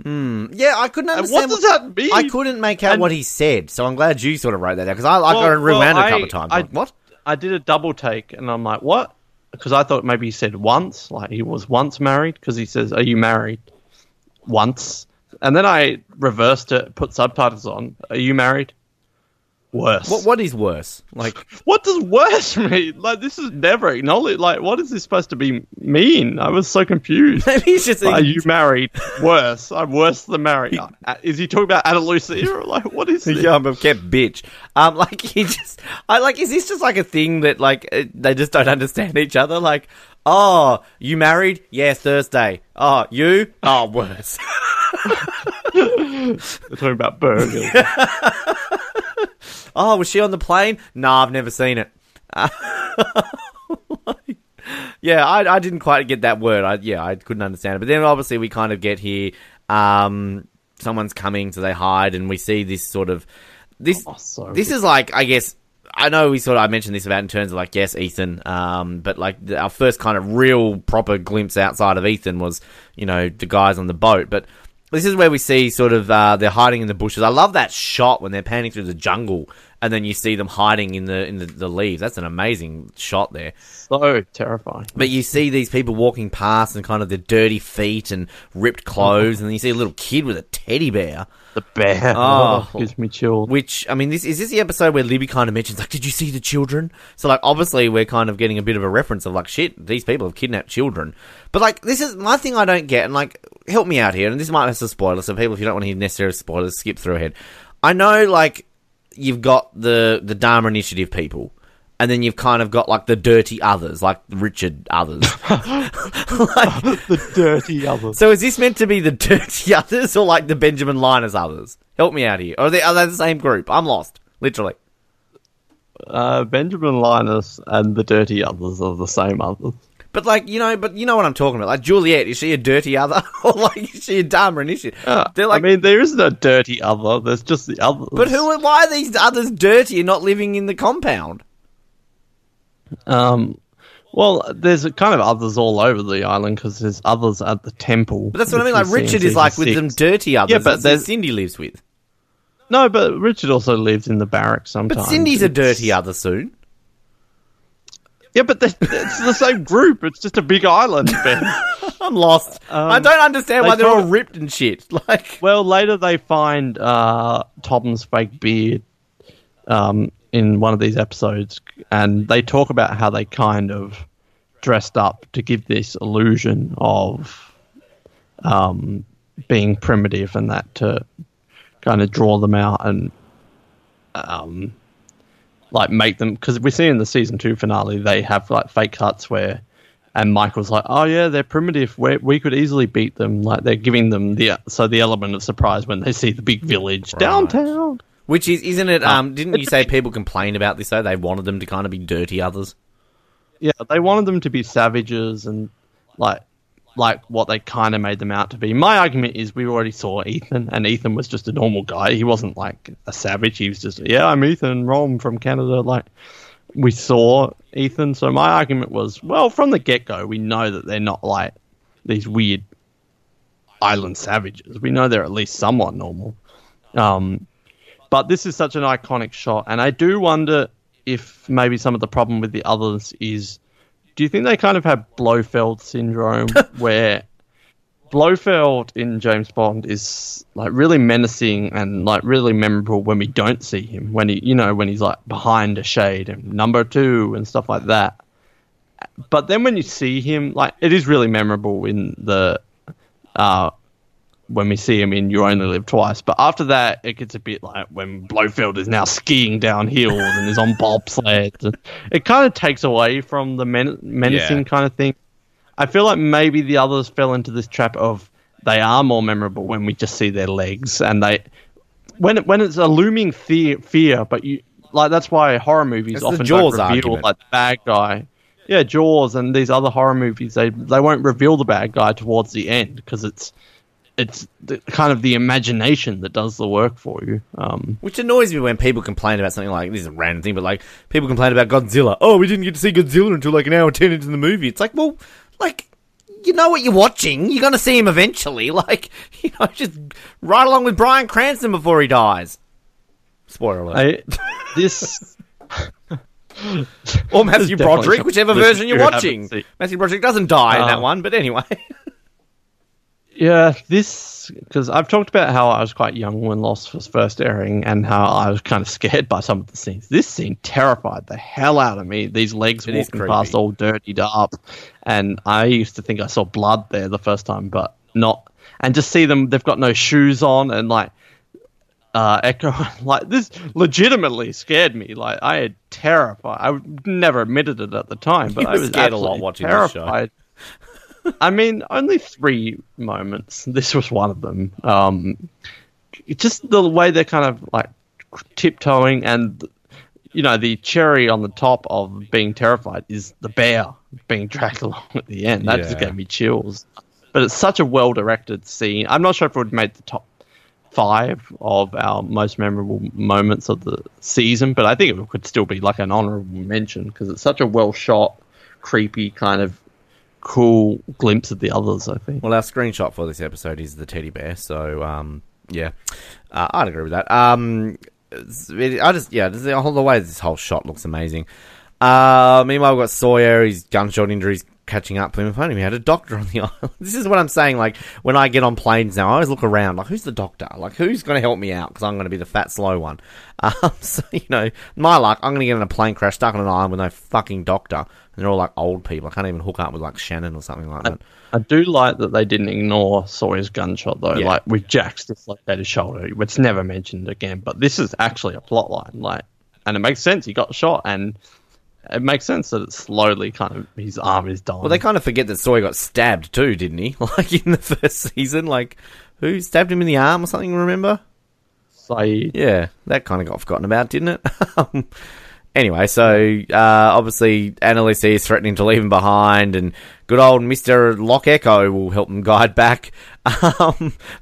Yeah, I couldn't understand. And what does that mean? I couldn't make out what he said, so I'm glad you sort of wrote that down, because I got rewound a couple of times. I did a double take, and I'm like, what? Because I thought maybe he said once, like he was once married, because he says, are you married? Once. And then I reversed it, put subtitles on. Are you married? Worse. What is worse? Like, what does worse mean? Like, this is never acknowledged. Like, what is this supposed to be mean? I was so confused. Maybe he's just like, are you married? Worse. I'm worse than married. Is he talking about Andalusia? Like, what is this? Yeah, I'm a kept bitch. Like, he just, I like, is this just like a thing that like they just don't understand each other? Like, oh, you married? Yeah, Thursday. Oh, you? Oh, worse. They're talking about burgers. Oh, was she on the plane? Nah, I've never seen it. Like, yeah, I didn't quite get that word. I couldn't understand it. But then obviously we kind of get here, someone's coming, so they hide, and we see this sort of... This is like, I guess... I know I mentioned this about in terms of like, yes, Ethan, but like our first kind of real proper glimpse outside of Ethan was, you know, the guys on the boat. But this is where we see sort of they're hiding in the bushes. I love that shot when they're panning through the jungle and then you see them hiding in the leaves. That's an amazing shot there. So terrifying. But you see these people walking past and kind of their dirty feet and ripped clothes, and then you see a little kid with a teddy bear. The bear. Oh, gives me chills. Which, I mean, is this the episode where Libby kind of mentions, like, did you see the children? So, like, obviously we're kind of getting a bit of a reference of, like, shit, these people have kidnapped children. But, like, this is my thing I don't get, and, like, help me out here, and this might have some spoilers, so people, if you don't want to hear necessary spoilers, skip through ahead. I know, like, you've got the Dharma Initiative people, and then you've kind of got, like, the dirty others, like Richard others. The dirty others. So is this meant to be the dirty others or, like, the Benjamin Linus others? Help me out here. Are they the same group? I'm lost, literally. Benjamin Linus and the dirty others are the same others. But, like, you know what I'm talking about. Like, Juliet, is she a dirty other? Or, like, is she a Dharma Initiative? They're like, I mean, there isn't a dirty other. There's just the others. But why are these others dirty and not living in the compound? Well, there's kind of others all over the island because there's others at the temple. But that's what I mean. Like, Richard is like with them dirty others. Yeah, but that's who Cindy lives with. No, but Richard also lives in the barracks sometimes. But Cindy's a dirty other soon. Yeah, but it's the same group. It's just a big island, Ben. I'm lost. I don't understand why they're all ripped and shit. Like, well, later they find Tom's fake beard in one of these episodes, and they talk about how they kind of dressed up to give this illusion of being primitive and that to kind of draw them out and... like, make them... Because we see in the Season 2 finale, they have, like, fake huts where... And Michael's like, oh, yeah, they're primitive. We could easily beat them. Like, they're giving them the element of surprise when they see the big village downtown. Which is... Isn't it... didn't you say people complained about this, though? They wanted them to kind of be dirty others? Yeah, they wanted them to be savages and, like what they kind of made them out to be. My argument is we already saw Ethan, and Ethan was just a normal guy. He wasn't like a savage. He was just, yeah, I'm Ethan Rom from Canada. Like, we saw Ethan. So my argument was, well, from the get-go, we know that they're not like these weird island savages. We know they're at least somewhat normal. But this is such an iconic shot, and I do wonder if maybe some of the problem with the others is... Do you think they kind of have Blofeld syndrome where Blofeld in James Bond is like really menacing and like really memorable when we don't see him, when he, you know, when he's like behind a shade and number two and stuff like that. But then when you see him, like it is really memorable in the when we see him in You Only Live Twice. But after that, it gets a bit like when Blofeld is now skiing down hills and is on bobsleds. It kind of takes away from the menacing kind of thing. I feel like maybe the others fell into this trap of they are more memorable when we just see their legs. And they when it's a looming fear, but you like that's why horror movies it's often don't reveal argument. Like the bad guy. Yeah, Jaws and these other horror movies, they won't reveal the bad guy towards the end because it's kind of the imagination that does the work for you. Which annoys me when people complain about something like, this is a random thing, but like people complain about Godzilla. Oh, we didn't get to see Godzilla until like an hour 10 into the movie. It's like, well, like, you know what you're watching. You're going to see him eventually. Like, you know, just right along with Bryan Cranston before he dies. Spoiler alert. Or Matthew Broderick, whichever version you're watching. Matthew Broderick doesn't die in that one, but anyway... Yeah, this... Because I've talked about how I was quite young when Lost was first airing and how I was kind of scared by some of the scenes. This scene terrified the hell out of me. These legs walking past all dirtied up. And I used to think I saw blood there the first time, but not... And just see them, they've got no shoes on and, like, Echo... Like, this legitimately scared me. Like, I had terrified... I never admitted it at the time, but I was scared a lot watching terrified. This show. I mean, only three moments. This was one of them. Just the way they're kind of like tiptoeing, and you know, the cherry on the top of being terrified is the bear being dragged along at the end. That just gave me chills. But it's such a well-directed scene. I'm not sure if it would have made the top 5 of our most memorable moments of the season, but I think it could still be like an honorable mention because it's such a well-shot, creepy kind of cool glimpse of the others, I think. Well, our screenshot for this episode is the teddy bear, so, I'd agree with that. This is the whole way this whole shot looks amazing. Meanwhile, we've got Sawyer. His gunshot injuries catching up to him. If only we had a doctor on the island. This is what I'm saying. Like, when I get on planes now, I always look around. Like, who's the doctor? Like, who's going to help me out? Because I'm going to be the fat, slow one. So, you know, my luck, I'm going to get in a plane crash, stuck on an island with no fucking doctor. And they're all, like, old people. I can't even hook up with, like, Shannon or something like that. I do like that they didn't ignore Sawyer's gunshot, though. Yeah. Like, with Jack's dislocated shoulder, it's never mentioned again. But this is actually a plot line. Like, and it makes sense. He got shot, and it makes sense that it's slowly kind of his arm is dying. Well, they kind of forget that Sawyer got stabbed too, didn't he? Like, in the first season, like, who stabbed him in the arm or something, remember? Saeed. Yeah, that kind of got forgotten about, didn't it? Anyway, so obviously Annalise is threatening to leave him behind, and good old Mr. Lock Echo will help him guide back. But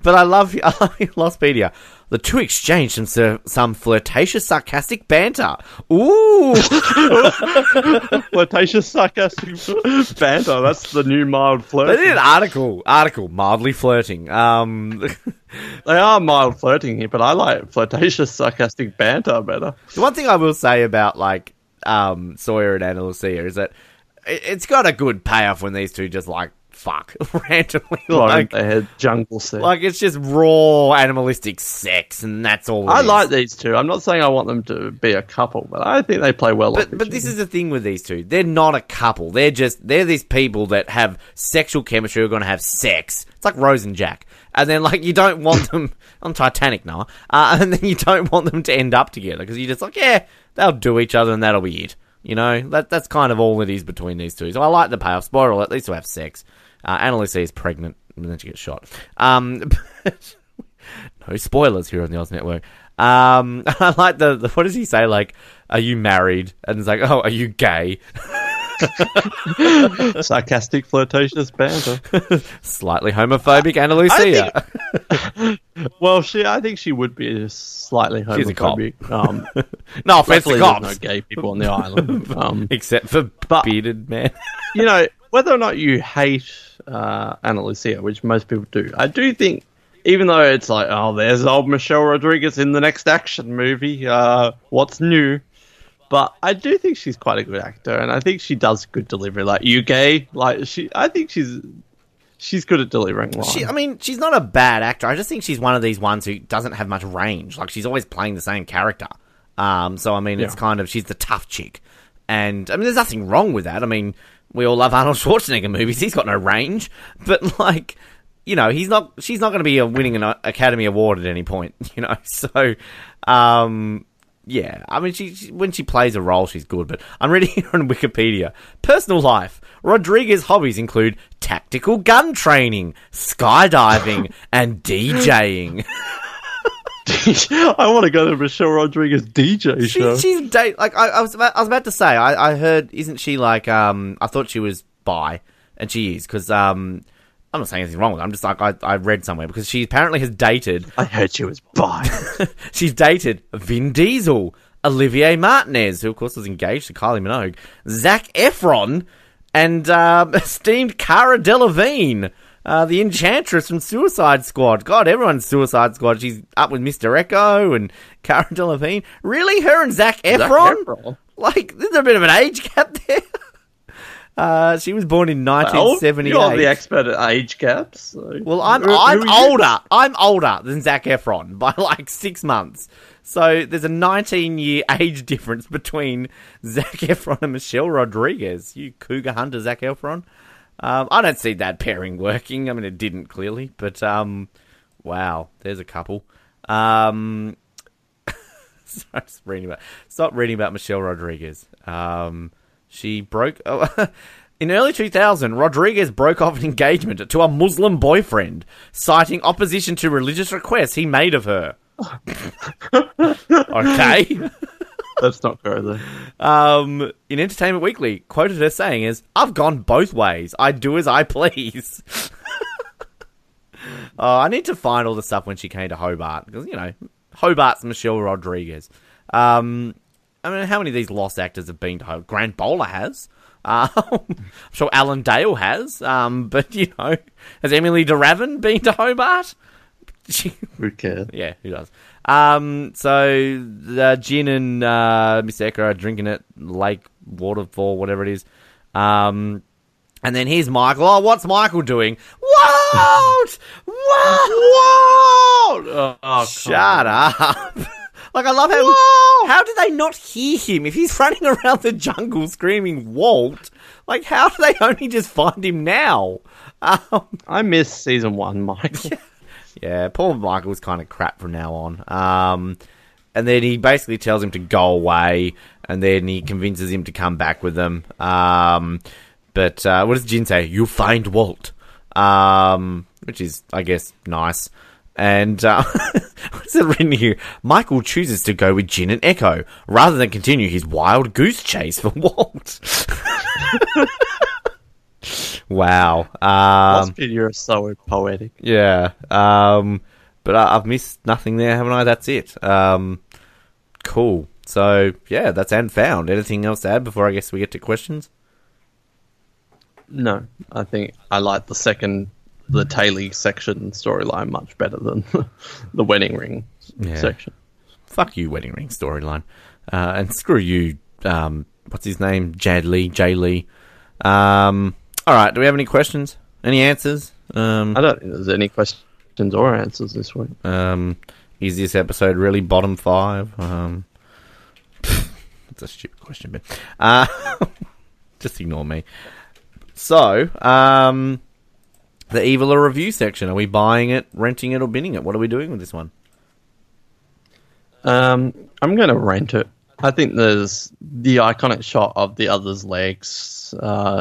I love Lostpedia. The two exchanged some flirtatious, sarcastic banter. Ooh! Flirtatious, sarcastic banter. That's the new mild flirting. They did an article, mildly flirting. They are mild flirting here, but I like flirtatious, sarcastic banter better. The one thing I will say about, like, Sawyer and Anna Lucia is that it's got a good payoff when these two just, like, fuck randomly, like they had jungle sex. Like, it's just raw animalistic sex, and that's all. I like these two. I'm not saying I want them to be a couple, but I think they play well. But this is the thing with these two. They're not a couple. They're these people that have sexual chemistry who are going to have sex. It's like Rose and Jack. And then, like, you don't want them on Titanic, Noah. And then you don't want them to end up together because you're just like, yeah, they'll do each other and that'll be it. You know, that's kind of all it is between these two. So I like the payoff. Spoiler alert, these two have sex. Annalise is pregnant, and then she gets shot. No spoilers here on the Oz Network. I like the what does he say? Like, are you married? And it's like, oh, are you gay? Sarcastic, flirtatious banter. Slightly homophobic Annalisa. Well, I think she would be slightly homophobic. She's a cop. No offense to cops. There's no gay people on the island. Except for bearded men. You know, whether or not you hate Annalisa, which most people do, I do think, even though it's like, oh, there's old Michelle Rodriguez in the next action movie, what's new? But I do think she's quite a good actor, and I think she does good delivery. Like, you gay? Like, I think she's good at delivering lines. She's not a bad actor. I just think she's one of these ones who doesn't have much range. Like, she's always playing the same character. It's kind of, she's the tough chick. And, there's nothing wrong with that. We all love Arnold Schwarzenegger movies. He's got no range. But, like, you know, she's not going to be winning an Academy Award at any point, you know? So, yeah, she when she plays a role, she's good, but I'm reading here on Wikipedia. Personal life. Rodriguez's hobbies include tactical gun training, skydiving, and DJing. I want to go to Michelle Rodriguez DJ show. I heard, isn't she like, I thought she was bi, and she is, because, I'm not saying anything wrong with it. I'm just like, I read somewhere, because she apparently has dated... I heard she was bi. She's dated Vin Diesel, Olivier Martinez, who, of course, was engaged to Kylie Minogue, Zac Efron, and esteemed Cara Delevingne, the Enchantress from Suicide Squad. God, everyone's Suicide Squad. She's up with Mr. Echo and Cara Delevingne. Really? Her and Zac Efron? Like, there's a bit of an age gap there. She was born in 1978. You're the expert at age gaps. So. Well, I'm older. You? I'm older than Zac Efron by like 6 months. So there's a 19-year age difference between Zac Efron and Michelle Rodriguez. You cougar hunter, Zac Efron. I don't see that pairing working. It didn't clearly, but wow, there's a couple. Sorry, stop reading about Michelle Rodriguez. She broke... in early 2000, Rodriguez broke off an engagement to a Muslim boyfriend, citing opposition to religious requests he made of her. Okay. That's not fair, though. In Entertainment Weekly, quoted her saying as, "I've gone both ways. I do as I please." I need to find all the stuff when she came to Hobart, because, you know, Hobart's Michelle Rodriguez. How many of these Lost actors have been to Hobart? Grant Bowler has. I'm sure Alan Dale has. But, you know, has Emily de Raven been to Hobart? Who cares? Yeah, who does? So Jin and Mr. Eko are drinking at lake, waterfall, whatever it is. And then here's Michael. Oh, what's Michael doing? What? What? Oh, shut up. Like, I love how... Whoa! How do they not hear him? If he's running around the jungle screaming, Walt, like, how do they only just find him now? I miss season one, Michael. Yeah, poor Michael was kind of crap from now on. And then he basically tells him to go away, and then he convinces him to come back with them. But what does Jin say? You find Walt. Which is, I guess, nice. And what's it written here? Michael chooses to go with Jin and Eko rather than continue his wild goose chase for Walt. Wow. You're so poetic. Yeah. But I've missed nothing there, haven't I? That's it. Cool. So, yeah, that's And Found. Anything else to add before I guess we get to questions? No. I think I like the Taily section storyline much better than the wedding ring section. Fuck you, wedding ring storyline. And screw you, what's his name? Jae Lee. All right, do we have any questions? Any answers? I don't think there's any questions or answers this week. Is this episode really bottom five? That's a stupid question, but... just ignore me. So, the Evil or Review section. Are we buying it, renting it, or binning it? What are we doing with this one? I'm going to rent it. I think there's the iconic shot of the other's legs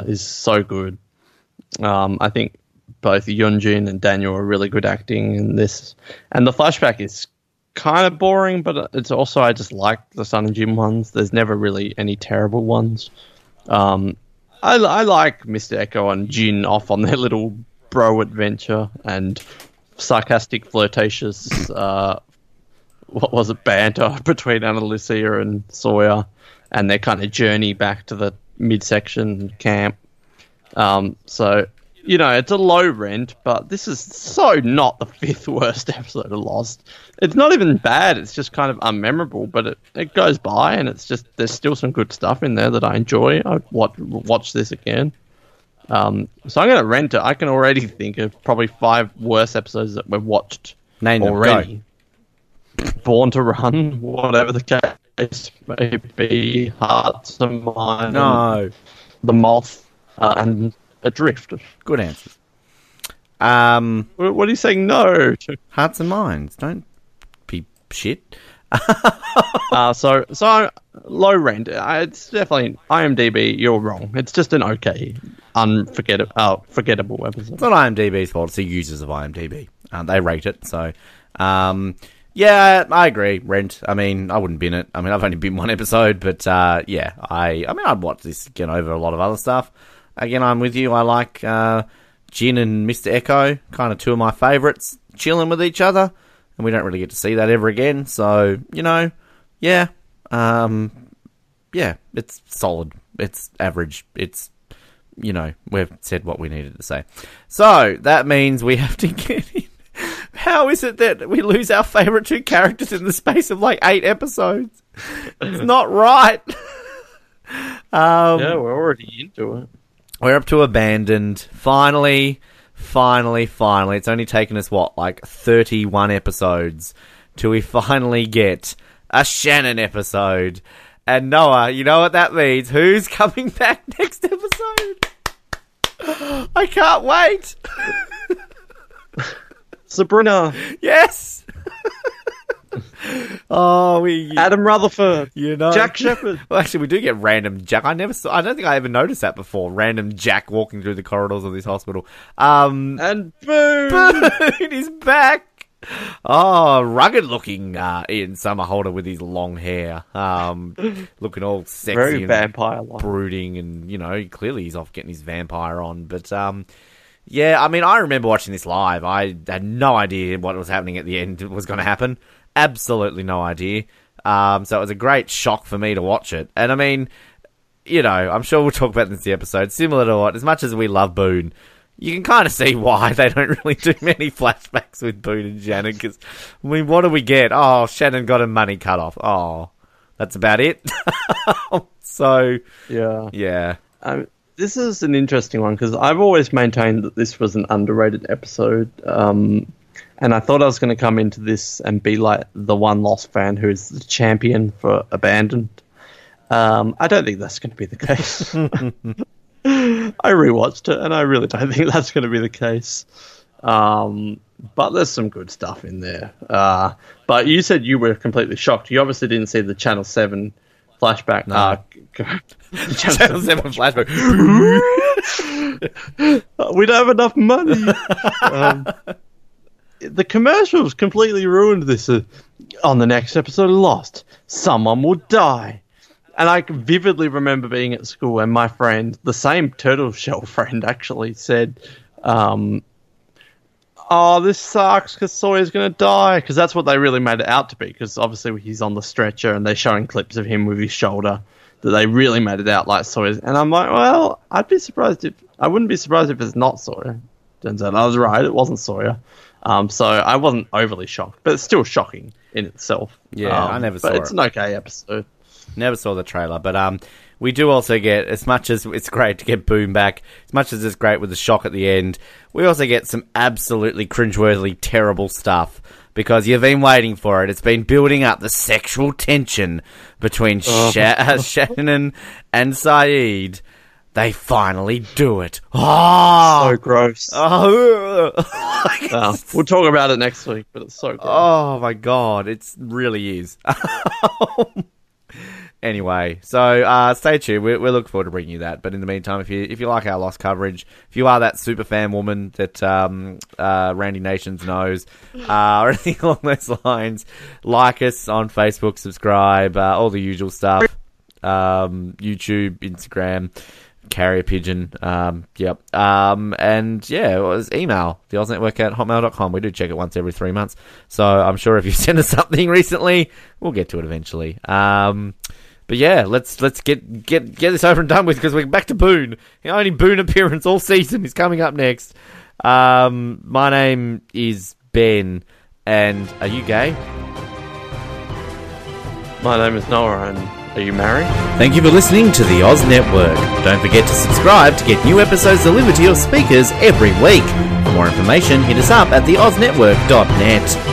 is so good. I think both Yeonjin and Daniel are really good acting in this. And the flashback is kind of boring, but it's also I just like the Sun and Jin ones. There's never really any terrible ones. I like Mr. Eko and Jin off on their little bro adventure and sarcastic, flirtatious, banter between Ana Lucia and Sawyer and their kind of journey back to the midsection camp. So, you know, it's a low rent, but this is so not the fifth worst episode of Lost. It's not even bad. It's just kind of unmemorable, but it goes by and it's just, there's still some good stuff in there that I enjoy. I'd watch this again. So I'm going to rent it. I can already think of probably 5 worse episodes that we've watched already. Born to Run, whatever the case may be, Hearts of Mine, The Moth, and Adrift. Good answer. What are you saying no to? Hearts and Minds. Don't be shit. So low rent. It's definitely IMDb. You're wrong. It's just an okay, forgettable episode. It's not IMDb's fault. It's the users of IMDb. They rate it. So, yeah, I agree. Rent. I mean, I wouldn't bin it. I mean, I've only been one episode, but yeah, I mean, I'd watch this again over a lot of other stuff. Again, I'm with you. I like Jin and Mr. Eko. Kind of two of my favorites. Chilling with each other. And we don't really get to see that ever again. So, you know, yeah. Yeah, it's solid. It's average. It's, you know, we've said what we needed to say. So, that means we have to get in. How is it that we lose our favourite 2 characters in the space of, 8 episodes? It's not right. Yeah, we're already into it. We're up to Abandoned. Finally, it's only taken us, 31 episodes till we finally get a Shannon episode. And Noah, you know what that means. Who's coming back next episode? I can't wait. Sabrina. Yes. Adam Rutherford, you know, Jack Shepherd. Well, actually, we do get random Jack. I don't think I ever noticed that before. Random Jack walking through the corridors of this hospital. And Boone is back. Oh, rugged-looking Ian Somerhalder with his long hair, looking all sexy, very vampire-like, brooding, and you know, clearly he's off getting his vampire on, but yeah, I mean, I remember watching this live. I had no idea what was happening at the end was going to happen. Absolutely no idea. So it was a great shock for me to watch it. And, I mean, you know, I'm sure we'll talk about this in the episode. Similar to as much as we love Boone, you can kind of see why they don't really do many flashbacks with Boone and Shannon, because, I mean, what do we get? Oh, Shannon got her money cut off. Oh, that's about it. So, yeah. This is an interesting one, because I've always maintained that this was an underrated episode, and I thought I was going to come into this and be like the one Lost fan who is the champion for Abandoned. I don't think that's going to be the case. I rewatched it, and I really don't think that's going to be the case. But there's some good stuff in there. But you said you were completely shocked. You obviously didn't see the Channel 7 flashback. No. Channel 7 flashback. We don't have enough money. The commercials completely ruined this. On the next episode of Lost, someone will die. And I vividly remember being at school and my friend, the same turtle shell friend actually, said, oh, this sucks because Sawyer's going to die. Because that's what they really made it out to be, because obviously he's on the stretcher and they're showing clips of him with his shoulder, that they really made it out like Sawyer's. And I'm like, well, I wouldn't be surprised if it's not Sawyer. Turns out I was right, it wasn't Sawyer. So I wasn't overly shocked, but it's still shocking in itself. Yeah, I never saw it. But it's an okay episode. Never saw the trailer, but we do also get, as much as it's great to get Boone back, as much as it's great with the shock at the end, we also get some absolutely cringeworthy, terrible stuff, because you've been waiting for it. It's been building up the sexual tension between Shannon and Saeed. They finally do it. Oh, so gross. Oh. We'll talk about it next week, but it's so gross. Oh, my God. It really is. Anyway, so stay tuned. We'll look forward to bringing you that. But in the meantime, if you like our Lost coverage, if you are that super fan woman that Randy Nations knows, or anything along those lines, like us on Facebook, subscribe, all the usual stuff, YouTube, Instagram, Carrier Pigeon, and yeah, it was email, theoznetwork@hotmail.com. We do check it once every 3 months, so I'm sure if you sent us something recently, we'll get to it eventually. But yeah, let's get this over and done with, because we're back to Boone. The only Boone appearance all season is coming up next. My name is Ben, and are you gay? My name is Noah, and are you married? Thank you for listening to the Oz Network. Don't forget to subscribe to get new episodes delivered to your speakers every week. For more information, hit us up at theoznetwork.net.